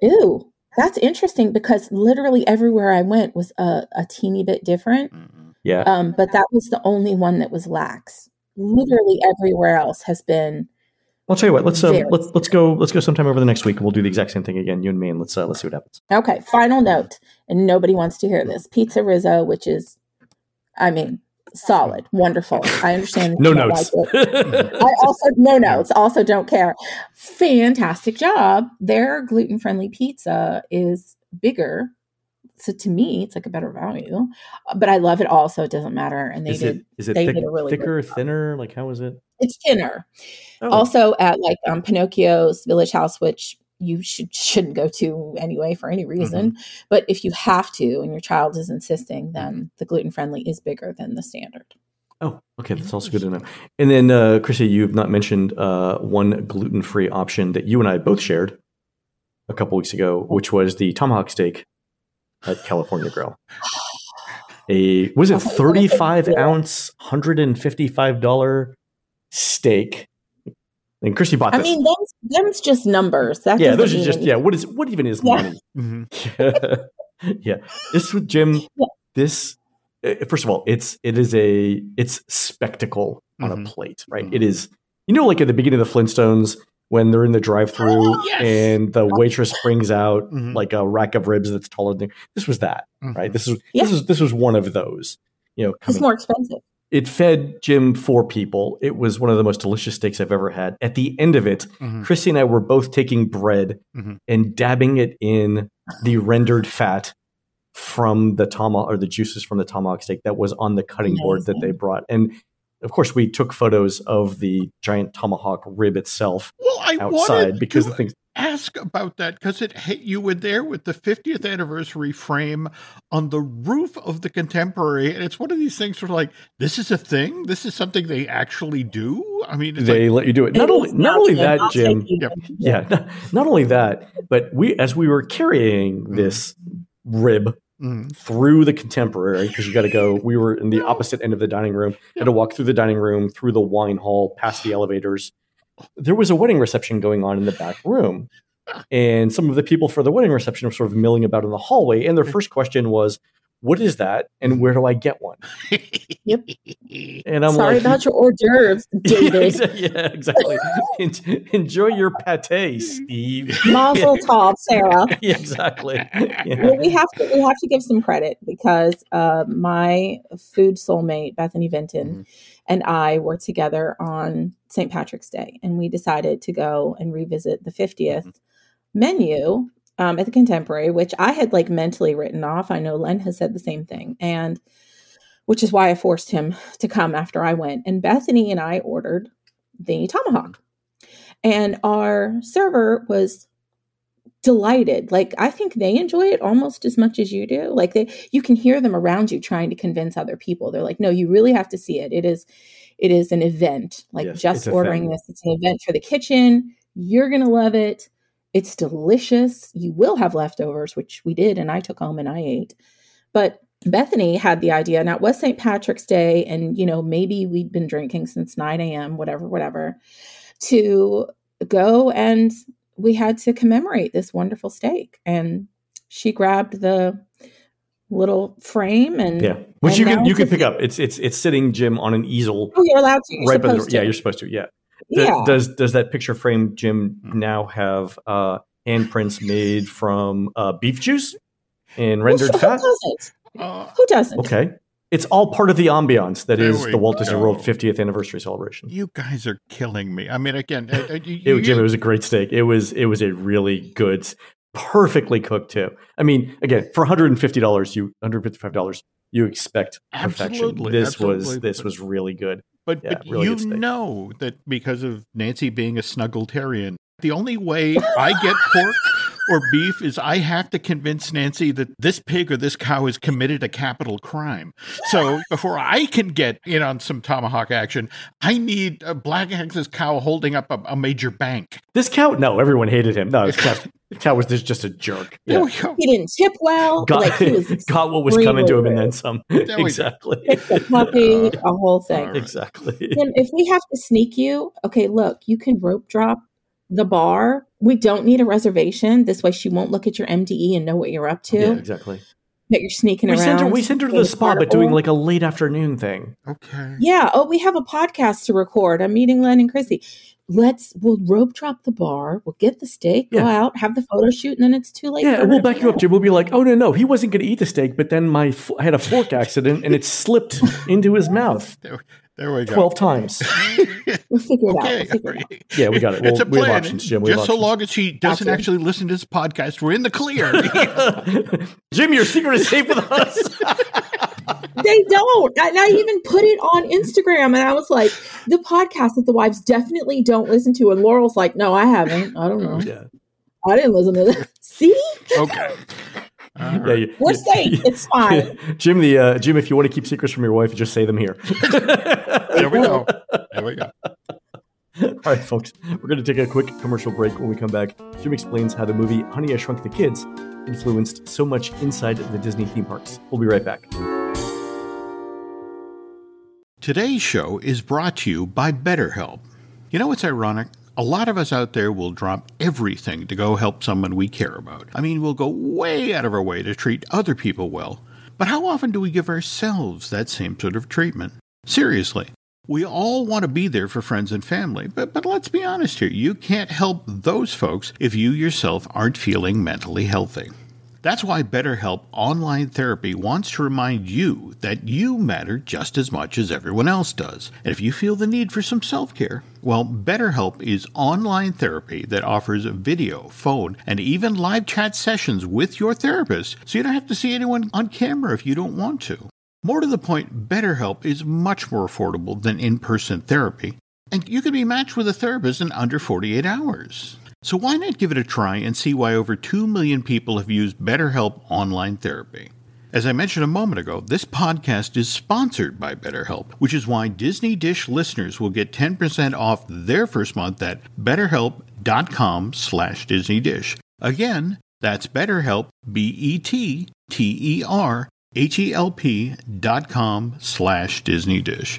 Ew, that's interesting, because literally everywhere I went was a teeny bit different. Yeah. But that was the only one that was lax. Literally everywhere else has been. I'll tell you what. Let's go sometime over the next week, and we'll do the exact same thing again, you and me, and let's see what happens. Okay. Final note, and nobody wants to hear this. Pizza Rizzo, which is, I mean, solid, wonderful. I understand. No notes. Like it. Also don't care. Fantastic job. Their gluten-friendly pizza is bigger, so to me, it's like a better value. But I love it all, so it doesn't matter. And they did a really thicker, thinner? Like, how is it? It's thinner. Oh. Also at like Pinocchio's Village House, which you shouldn't go to anyway for any reason. Mm-hmm. But if you have to and your child is insisting, then the gluten-friendly is bigger than the standard. Oh, okay. That's also good to know. And then, Chrissy, you've not mentioned one gluten-free option that you and I both shared a couple weeks ago, which was the tomahawk steak at California Grill. Was it 35-ounce, $155 steak, and Chrissy bought this. I mean, them's just numbers. What even is money? Mm-hmm. Yeah. This with Jim. Yeah. This, first of all, it's spectacle on a plate, right? Mm-hmm. It is, you know, like at the beginning of the Flintstones when they're in the drive-through and the waitress brings out like a rack of ribs that's taller than. This was that, right? This was one of those. You know, it's more expensive. It fed Jim 4 people. It was one of the most delicious steaks I've ever had. At the end of it, Chrissy and I were both taking bread and dabbing it in the rendered fat from the tomahawk, or the juices from the tomahawk steak that was on the cutting board that they brought. And of course, we took photos of the giant tomahawk rib itself outside because the things. Ask about that because you were there with the 50th anniversary frame on the roof of the Contemporary, and it's one of these things where like this is a thing, this is something they actually do. I mean, they let you do it. Not only that, Jim. Not only that, but as we were carrying this rib through the Contemporary, because you got to go. We were in the opposite end of the dining room. Had to walk through the dining room, through the wine hall, past the elevators. There was a wedding reception going on in the back room, and some of the people for the wedding reception were sort of milling about in the hallway. And their first question was, "What is that? And where do I get one?" Yep. And I'm sorry about your hors d'oeuvres, David. Yeah, exactly. Enjoy your pate, Steve. Mazel tov, Sarah. Yeah, exactly. Yeah. Well, we have to give some credit because my food soulmate, Bethany Vinton, and I were together on St. Patrick's Day, and we decided to go and revisit the 50th menu at the Contemporary, which I had like mentally written off. I know Len has said the same thing, and which is why I forced him to come after I went. And Bethany and I ordered the tomahawk, and our server was delighted. Like, I think they enjoy it almost as much as you do. Like, you can hear them around you trying to convince other people. They're like, no, you really have to see it. It is an event. Like, yes, just ordering this, it's an event for the kitchen. You're going to love it. It's delicious. You will have leftovers, which we did. And I took home and I ate, but Bethany had the idea. Now it was St. Patrick's Day. And, you know, maybe we'd been drinking since 9 a.m, whatever, to go, and we had to commemorate this wonderful steak, and she grabbed the little frame which you can pick up. It's sitting, Jim, on an easel. Oh, you're allowed to. You're right by the door. Yeah, you're supposed to. Yeah. Does that picture frame, Jim, now have handprints made from beef juice and rendered fat? Who doesn't? Okay. It's all part of the ambiance that is the Walt Disney World 50th anniversary celebration. You guys are killing me. I mean, again, Jim, it was a great steak. It was a really good, perfectly cooked too. I mean, again, for $155, you expect perfection. Absolutely, this was really good. But know that because of Nancy being a snuggletarian, the only way I get pork or beef is I have to convince Nancy that this pig or this cow has committed a capital crime. So before I can get in on some tomahawk action, I need a Black Axe's cow holding up a major bank. This cow? No, everyone hated him. No, the cow was just a jerk. Yeah. He didn't tip well. Got what was coming to him and then some. Exactly. It's a puppy, a whole thing. Right. Exactly. And if we have to sneak you, okay, look, you can rope drop the bar. We don't need a reservation. This way she won't look at your MDE and know what you're up to. Yeah, exactly. That you're sneaking around. We sent her to the spa, but doing like a late afternoon thing. Okay. Yeah. Oh, we have a podcast to record. I'm meeting Len and Chrissy. We'll rope drop the bar. We'll get the steak, go out, have the photo shoot, and then it's too late. Yeah, and we'll back you up, Jim. We'll be like, oh, no, he wasn't going to eat the steak, but then I had a fork accident and it slipped into his mouth. There we go. 12 times. We'll figure it out. Yeah, we got it. It's a plan. We have options, Jim. Just so long as she doesn't actually listen to this podcast, we're in the clear. Jim, your secret is safe with us. They don't. And I even put it on Instagram, and I was like, the podcast that the wives definitely don't listen to. And Laurel's like, no, I haven't. I don't know. Yeah. I didn't listen to this. See? Okay. Yeah, we're safe. It's fine. Jim, Jim, if you want to keep secrets from your wife, just say them here. There we go. All right, folks. We're going to take a quick commercial break. When we come back, Jim explains how the movie Honey, I Shrunk the Kids influenced so much inside the Disney theme parks. We'll be right back. Today's show is brought to you by BetterHelp. You know what's ironic? A lot of us out there will drop everything to go help someone we care about. I mean, we'll go way out of our way to treat other people well. But how often do we give ourselves that same sort of treatment? Seriously, we all want to be there for friends and family. But let's be honest here. You can't help those folks if you yourself aren't feeling mentally healthy. That's why BetterHelp Online Therapy wants to remind you that you matter just as much as everyone else does. And if you feel the need for some self-care, well, BetterHelp is online therapy that offers video, phone, and even live chat sessions with your therapist, so you don't have to see anyone on camera if you don't want to. More to the point, BetterHelp is much more affordable than in-person therapy, and you can be matched with a therapist in under 48 hours. So why not give it a try and see why over 2 million people have used BetterHelp Online Therapy? As I mentioned a moment ago, this podcast is sponsored by BetterHelp, which is why Disney Dish listeners will get 10% off their first month at betterhelp.com/DisneyDish. Again, that's BetterHelp, BetterHelp.com/DisneyDish.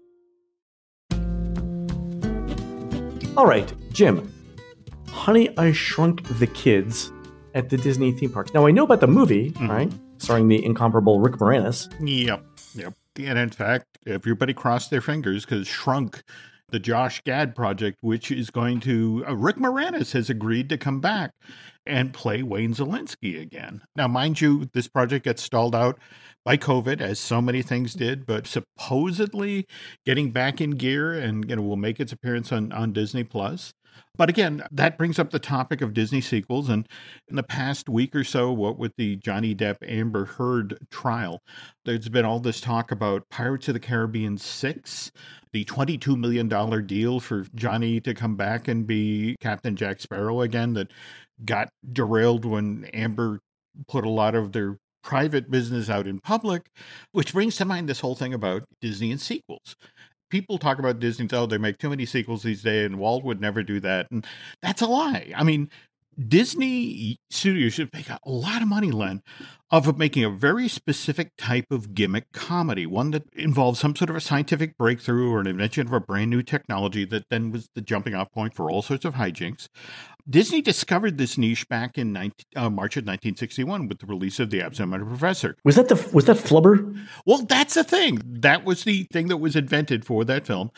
All right, Jim, Honey, I Shrunk the Kids at the Disney theme park. Now, I know about the movie, right? Starring the incomparable Rick Moranis. Yep. And in fact, everybody crossed their fingers because Shrunk, the Josh Gad project, which is going to, Rick Moranis has agreed to come back and play Wayne Szalinski again. Now, mind you, this project gets stalled out by COVID, as so many things did, but supposedly getting back in gear and, you know, will make its appearance on Disney+. But again, that brings up the topic of Disney sequels. And in the past week or so, what with the Johnny Depp Amber Heard trial, there's been all this talk about Pirates of the Caribbean 6, the $22 million deal for Johnny to come back and be Captain Jack Sparrow again that got derailed when Amber put a lot of their private business out in public, which brings to mind this whole thing about Disney and sequels. People talk about Disney, oh, they make too many sequels these days, and Walt would never do that. And that's a lie. I mean, Disney Studios should make a lot of money, Len, of making a very specific type of gimmick comedy, one that involves some sort of a scientific breakthrough or an invention of a brand new technology that then was the jumping off point for all sorts of hijinks. Disney discovered this niche back in March of 1961 with the release of The Absent-Minded Professor. Was that Flubber? Well, that's the thing. That was the thing that was invented for that film.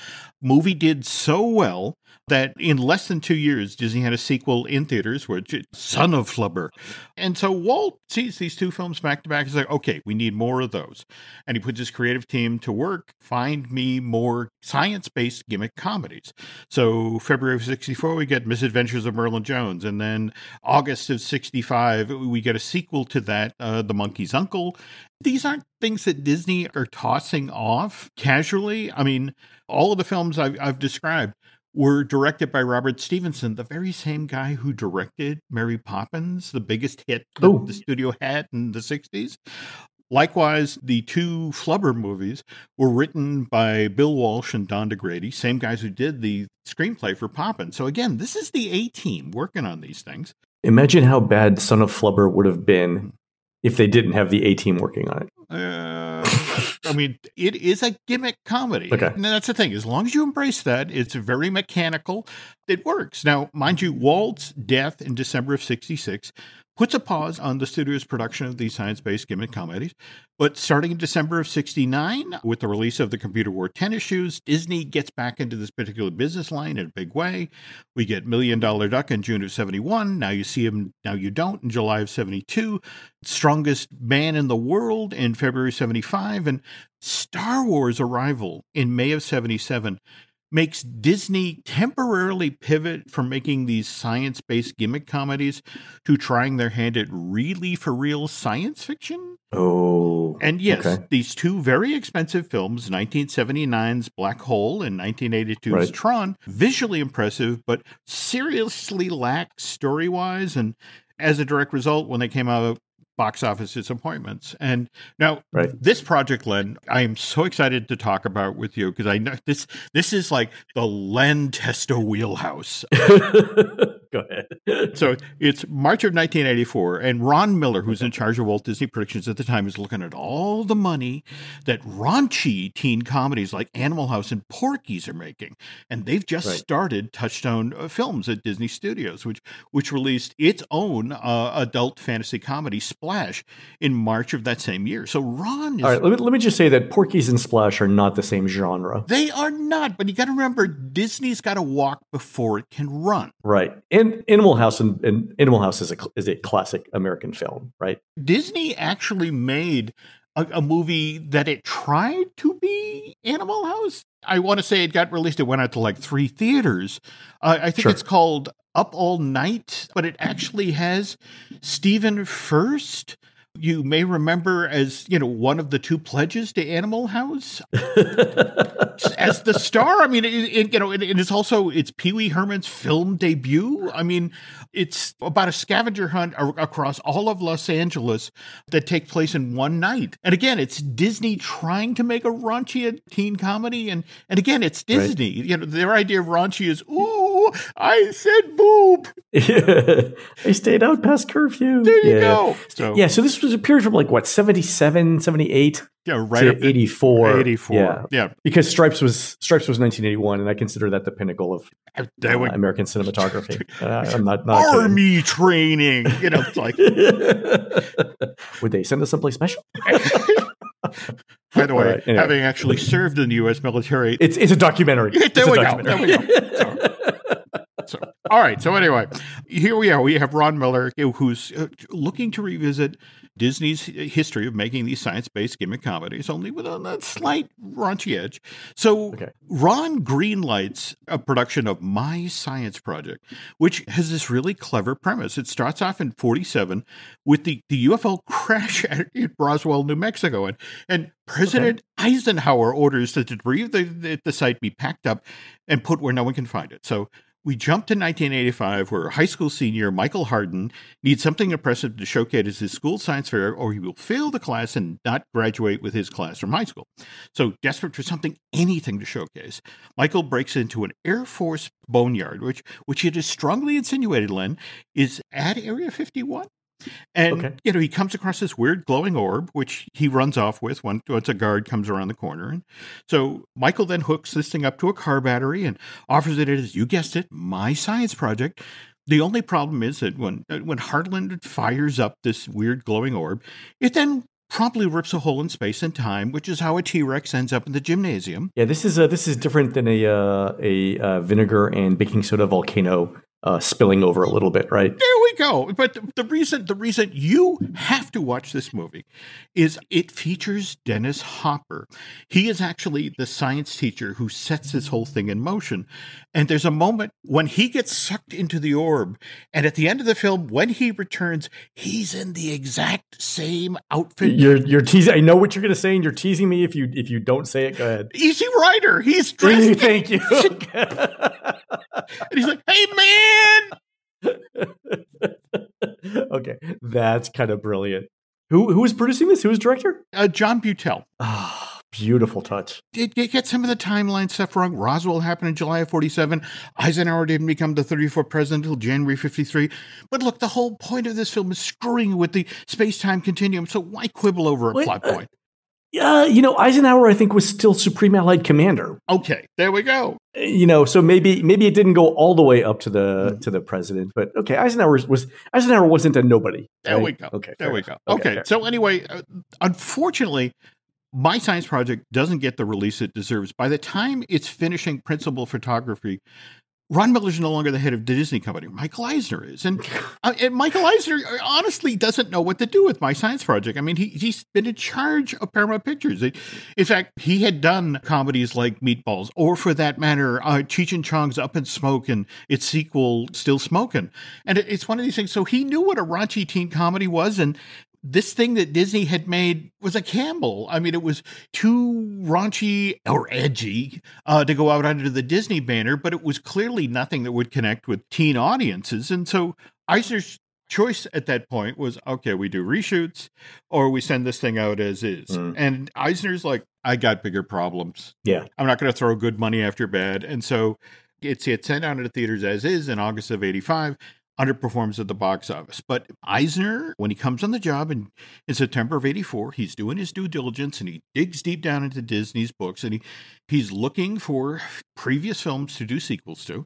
Movie did so well that in less than 2 years, Disney had a sequel in theaters, which is Son of Flubber. And so Walt sees these two films back to back. He's like, okay, we need more of those. And he puts his creative team to work, find me more science-based gimmick comedies. So February of 64, we get Misadventures of Merlin Jones. And then August of 65, we get a sequel to that, The Monkey's Uncle. These aren't things that Disney are tossing off casually. I mean, all of the films I've described were directed by Robert Stevenson, the very same guy who directed Mary Poppins, the biggest hit that the studio had in the 60s. Likewise, the two Flubber movies were written by Bill Walsh and Don DeGrady, same guys who did the screenplay for Poppin. So again, this is the A-team working on these things. Imagine how bad Son of Flubber would have been if they didn't have the A-team working on it. I mean, it is a gimmick comedy. Okay. And that's the thing. As long as you embrace that, it's very mechanical. It works. Now, mind you, Walt's death in December of 66 puts a pause on the studio's production of these science-based gimmick comedies. But starting in December of 69, with the release of The Computer Wore Tennis Shoes, Disney gets back into this particular business line in a big way. We get Million Dollar Duck in June of 71, Now You See Him, Now You Don't in July of 72, Strongest Man in the World in February 75, and Star Wars Arrival in May of 77. makes Disney temporarily pivot from making these science-based gimmick comedies to trying their hand at really for-real science fiction. Oh. And yes, okay. These two very expensive films, 1979's Black Hole and 1982's Tron, visually impressive, but seriously lack story-wise. And as a direct result, when they came out of box office disappointments. And now this project, Len, I am so excited to talk about with you because I know this is like the Len Testa wheelhouse. Go ahead. So it's March of 1984, and Ron Miller, who's in charge of Walt Disney Productions at the time, is looking at all the money that raunchy teen comedies like Animal House and Porky's are making. And they've just started Touchstone Films at Disney Studios, which released its own adult fantasy comedy, Splash, in March of that same year. So Ron is... All right, let me just say that Porky's and Splash are not the same genre. They are not, but you got to remember, Disney's got to walk before it can run. Right. Animal House is a classic American film, right? Disney actually made a movie that it tried to be Animal House. I want to say it got released. It went out to like 3 theaters. I think it's called Up All Night, but it actually has Stephen First. You may remember as, one of the 2 pledges to Animal House as the star. I mean, and it's also, it's Pee-wee Herman's film debut. I mean, it's about a scavenger hunt across all of Los Angeles that takes place in one night. And again, it's Disney trying to make a raunchy teen comedy. And again, it's Disney. Right. Their idea of raunchy is, ooh, I said boob. I stayed out past curfew. There you go. So this was a period from 77, 78 to 84. 84. Yeah. Because Stripes was 1981, and I consider that the pinnacle of American cinematography. I'm not Army kidding. Training. It's like would they send us someplace special? By the way, anyway. Having actually served in the U.S. military, it's a documentary. There we go. So, all right. So anyway, here we are. We have Ron Miller, who's looking to revisit Disney's history of making these science-based gimmick comedies, only with a slight raunchy edge. So Ron greenlights a production of My Science Project, which has this really clever premise. It starts off in 1947 with the UFO crash at Roswell, New Mexico. And President Eisenhower orders that the debris at the site be packed up and put where no one can find it. So we jumped to 1985, where high school senior Michael Hardin needs something impressive to showcase his school science fair, or he will fail the class and not graduate with his class from high school. So desperate for anything to showcase, Michael breaks into an Air Force boneyard, which it is strongly insinuated, Len, is at Area 51. And, he comes across this weird glowing orb, which he runs off with once a guard comes around the corner. And so Michael then hooks this thing up to a car battery and offers it as, you guessed it, My Science Project. The only problem is that when Heartland fires up this weird glowing orb, it then promptly rips a hole in space and time, which is how a T-Rex ends up in the gymnasium. Yeah, this is different than a vinegar and baking soda volcano. Spilling over a little bit, right? There we go. But the reason you have to watch this movie is it features Dennis Hopper. He is actually the science teacher who sets this whole thing in motion. And there's a moment when he gets sucked into the orb. And at the end of the film, when he returns, he's in the exact same outfit. You're teasing. I know what you're going to say, and you're teasing me if you don't say it. Go ahead. Easy Rider. He's dressed. Thank you. And he's like, hey, man. Okay, that's kind of brilliant. Who was producing this? Who was director? John Buttel. Oh, beautiful touch. It gets some of the timeline stuff wrong. Roswell happened in July of 1947. Eisenhower didn't become the 34th president until January 1953. But look, the whole point of this film is screwing with the space-time continuum, so why quibble over a plot point? Eisenhower, I think, was still Supreme Allied Commander. Okay, there we go. So maybe it didn't go all the way up to the president, but okay, Eisenhower wasn't a nobody. Right? There we go. Okay, there we go. Okay, so anyway, unfortunately, My Science Project doesn't get the release it deserves. By the time it's finishing principal photography, Ron Miller is no longer the head of the Disney company. Michael Eisner is. And Michael Eisner honestly doesn't know what to do with My Science Project. I mean, he's been in charge of Paramount Pictures. In fact, he had done comedies like Meatballs, or for that matter, Cheech and Chong's Up in Smoke and its sequel, Still Smokin'. And it's one of these things. So he knew what a raunchy teen comedy was. And this thing that Disney had made was a gamble. I mean, it was too raunchy or edgy to go out under the Disney banner, but it was clearly nothing that would connect with teen audiences. And so Eisner's choice at that point was, okay, we do reshoots or we send this thing out as is. Mm. And Eisner's like, I got bigger problems. Yeah. I'm not going to throw good money after bad. And so it's sent out into theaters as is in August of 85. Underperforms at the box office. But Eisner, when he comes on the job in September of 84, he's doing his due diligence and he digs deep down into Disney's books and he's looking for previous films to do sequels to.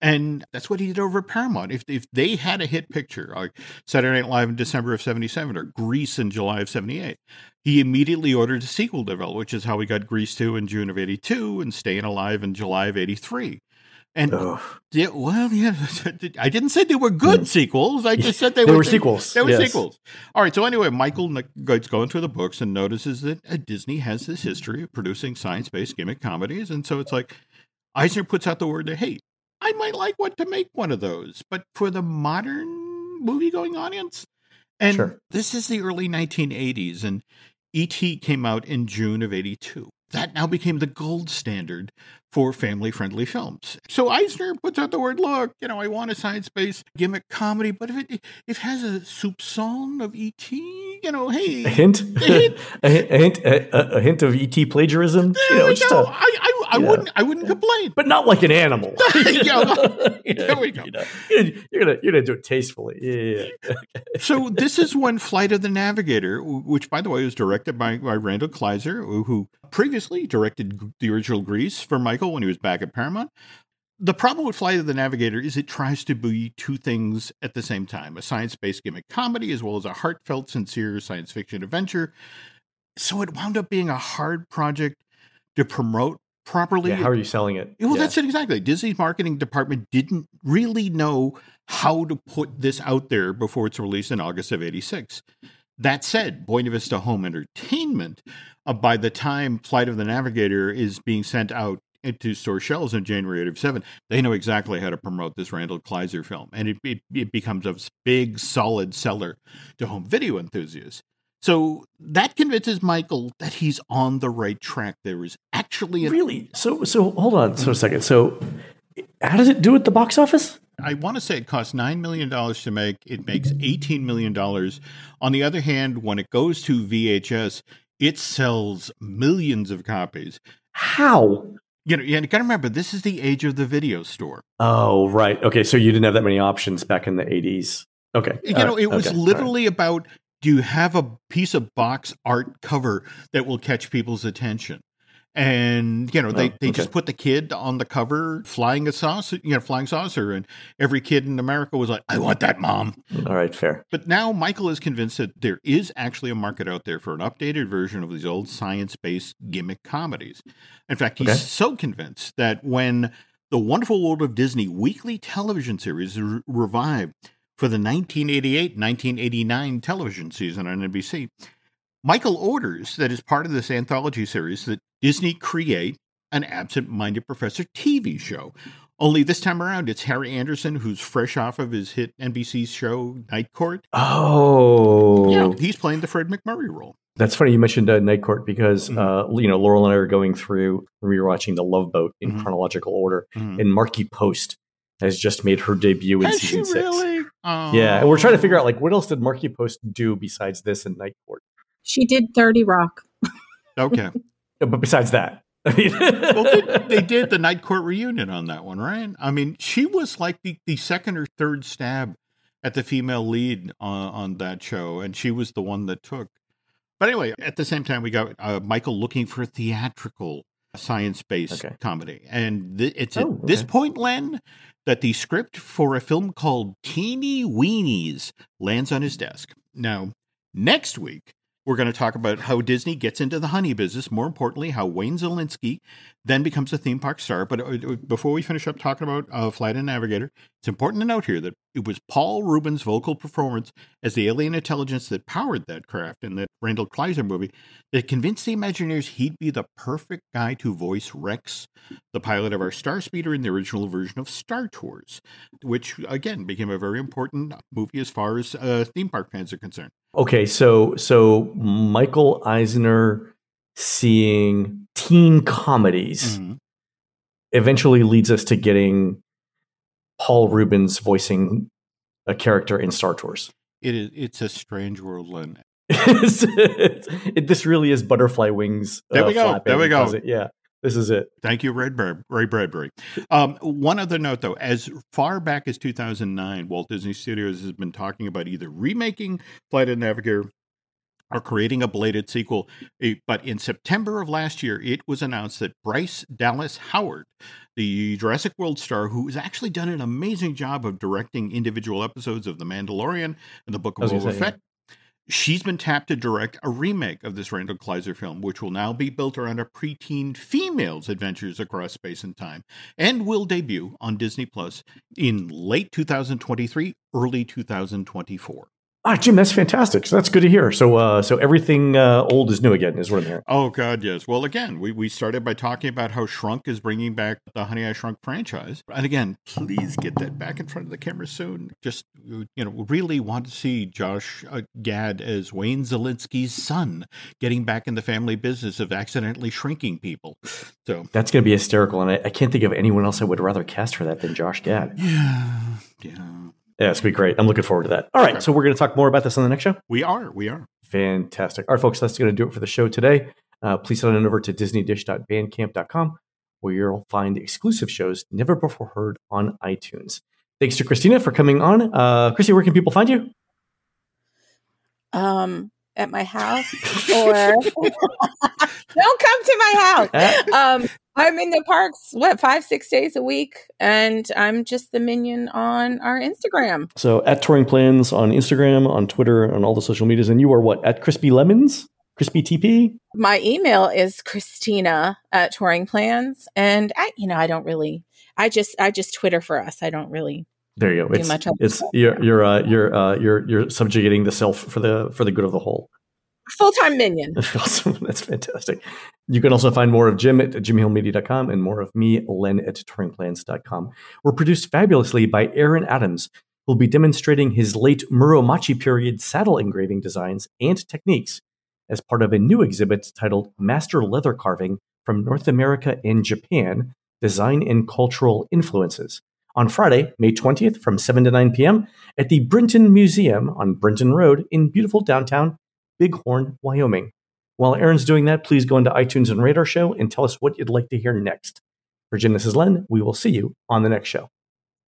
And that's what he did over at Paramount. If they had a hit picture, like Saturday Night Live in December of 77 or Grease in July of 78, he immediately ordered a sequel developed, which is how we got Grease 2 in June of 82 and Stayin' Alive in July of 83. And I didn't say they were good sequels. I just said they were sequels. They were sequels. All right. So anyway, Michael goes into the books and notices that Disney has this history of producing science-based gimmick comedies. And so it's like Eisner puts out the word to, hey, I might like what to make one of those, but for the modern movie-going audience. And this is the early 1980s, and E.T. came out in June of 82. That now became the gold standard for family-friendly films. So Eisner puts out the word, look, I want a science-based gimmick comedy, but if it has a soupçon of E.T., hey. A hint of E.T. plagiarism. There I wouldn't complain. But not like an animal. There we go. You're going to do it tastefully. Yeah. So this is when Flight of the Navigator, which, by the way, was directed by Randall Kleiser, who previously directed the original Grease for Michael when he was back at Paramount. The problem with Flight of the Navigator is it tries to be two things at the same time, a science-based gimmick comedy as well as a heartfelt, sincere science fiction adventure. So it wound up being a hard project to promote properly. Yeah, how are you selling it? Well, that's it exactly. Disney's marketing department didn't really know how to put this out there before its release in August of 86. That said, Buena Vista Home Entertainment, by the time Flight of the Navigator is being sent out into store shelves in January 87, they know exactly how to promote this Randall Kleiser film. And it becomes a big, solid seller to home video enthusiasts. So that convinces Michael that he's on the right track. There is actually really? So hold on a second. So how does it do at the box office? I want to say it costs $9 million to make. It makes $18 million. On the other hand, when it goes to VHS, it sells millions of copies. How? You got to remember, this is the age of the video store. Oh, right. Okay, so you didn't have that many options back in the 80s. Okay. It was literally about... Do you have a piece of box art cover that will catch people's attention? And, they just put the kid on the cover flying a saucer. And every kid in America was like, I want that, Mom. All right, fair. But now Michael is convinced that there is actually a market out there for an updated version of these old science-based gimmick comedies. In fact, he's so convinced that when the Wonderful World of Disney weekly television series is revived, for the 1988-1989 television season on NBC, Michael orders that as part of this anthology series that Disney create an absent-minded professor TV show. Only this time around, it's Harry Anderson, who's fresh off of his hit NBC show, Night Court. Oh. Yeah, he's playing the Fred McMurray role. That's funny you mentioned Night Court because, Laurel and I are going through rewatching The Love Boat in chronological order. Mm-hmm. And Marky Post has just made her debut in season 6. Really? Oh. Yeah, and we're trying to figure out, what else did Marky Post do besides this and Night Court? She did 30 Rock. Okay. But besides that. They did the Night Court reunion on that one, right? I mean, she was like the second or third stab at the female lead on that show, and she was the one that took. But anyway, at the same time, we got Michael looking for a theatrical science-based comedy. And it's at this point, Len, that the script for a film called Teeny Weenies lands on his desk. Now, next week, We're going to talk about how Disney gets into the honey business, more importantly, how Wayne Szalinski then becomes a theme park star. But before we finish up talking about Flight of the Navigator, it's important to note here that it was Paul Rubin's vocal performance as the alien intelligence that powered that craft in that Randall Kleiser movie that convinced the Imagineers he'd be the perfect guy to voice Rex, the pilot of our Starspeeder in the original version of Star Tours, which, again, became a very important movie as far as theme park fans are concerned. Okay, so Michael Eisner seeing teen comedies eventually leads us to getting Paul Rubens voicing a character in Star Tours. It's a strange world, Len. This really is butterfly wings. There we go. There we go. Yeah. This is it. Thank you, Ray Bradbury. One other note, though. As far back as 2009, Walt Disney Studios has been talking about either remaking Flight of the Navigator or creating a belated sequel. But in September of last year, it was announced that Bryce Dallas Howard, the Jurassic World star, who has actually done an amazing job of directing individual episodes of The Mandalorian and The Book of Boba Fett, she's been tapped to direct a remake of this Randall Kleiser film, which will now be built around a preteen female's adventures across space and time, and will debut on Disney Plus in late 2023, early 2024. Ah, Jim, that's fantastic. So that's good to hear. So everything old is new again is what I'm hearing. Oh, God, yes. Well, again, we started by talking about how Shrunk is bringing back the Honey, I Shrunk franchise. And again, please get that back in front of the camera soon. Just, really want to see Josh Gad as Wayne Szalinski's son getting back in the family business of accidentally shrinking people. So that's going to be hysterical. And I can't think of anyone else I would rather cast for that than Josh Gad. Yeah. Yeah, it's going to be great. I'm looking forward to that. All right, okay. So we're going to talk more about this on the next show? We are. Fantastic. All right, folks, that's going to do it for the show today. Please head on over to disneydish.bandcamp.com where you'll find exclusive shows never before heard on iTunes. Thanks to Christina for coming on. Christy, where can people find you? At my house or don't come to my house. I'm in the parks, 5-6 days a week, and I'm just the minion on our Instagram. So at Touring Plans on Instagram, on Twitter, on all the social medias. And you are what? At Crispy Lemons? Crispy TP? My email is Christina@touringplans. And I just Twitter for us. I don't really. There you go. You're subjugating the self for the good of the whole. Full-time minion. Awesome. That's fantastic. You can also find more of Jim at jimhillmedia.com and more of me, Len, at touringplans.com. We're produced fabulously by Aaron Adams, who'll be demonstrating his late Muromachi period saddle engraving designs and techniques as part of a new exhibit titled Master Leather Carving from North America and Japan, Design and Cultural Influences, on Friday, May 20th from 7 to 9 p.m. at the Brinton Museum on Brinton Road in beautiful downtown Bighorn, Wyoming. While Aaron's doing that, please go into iTunes and rate our show and tell us what you'd like to hear next. For Jim, this is Len. We will see you on the next show.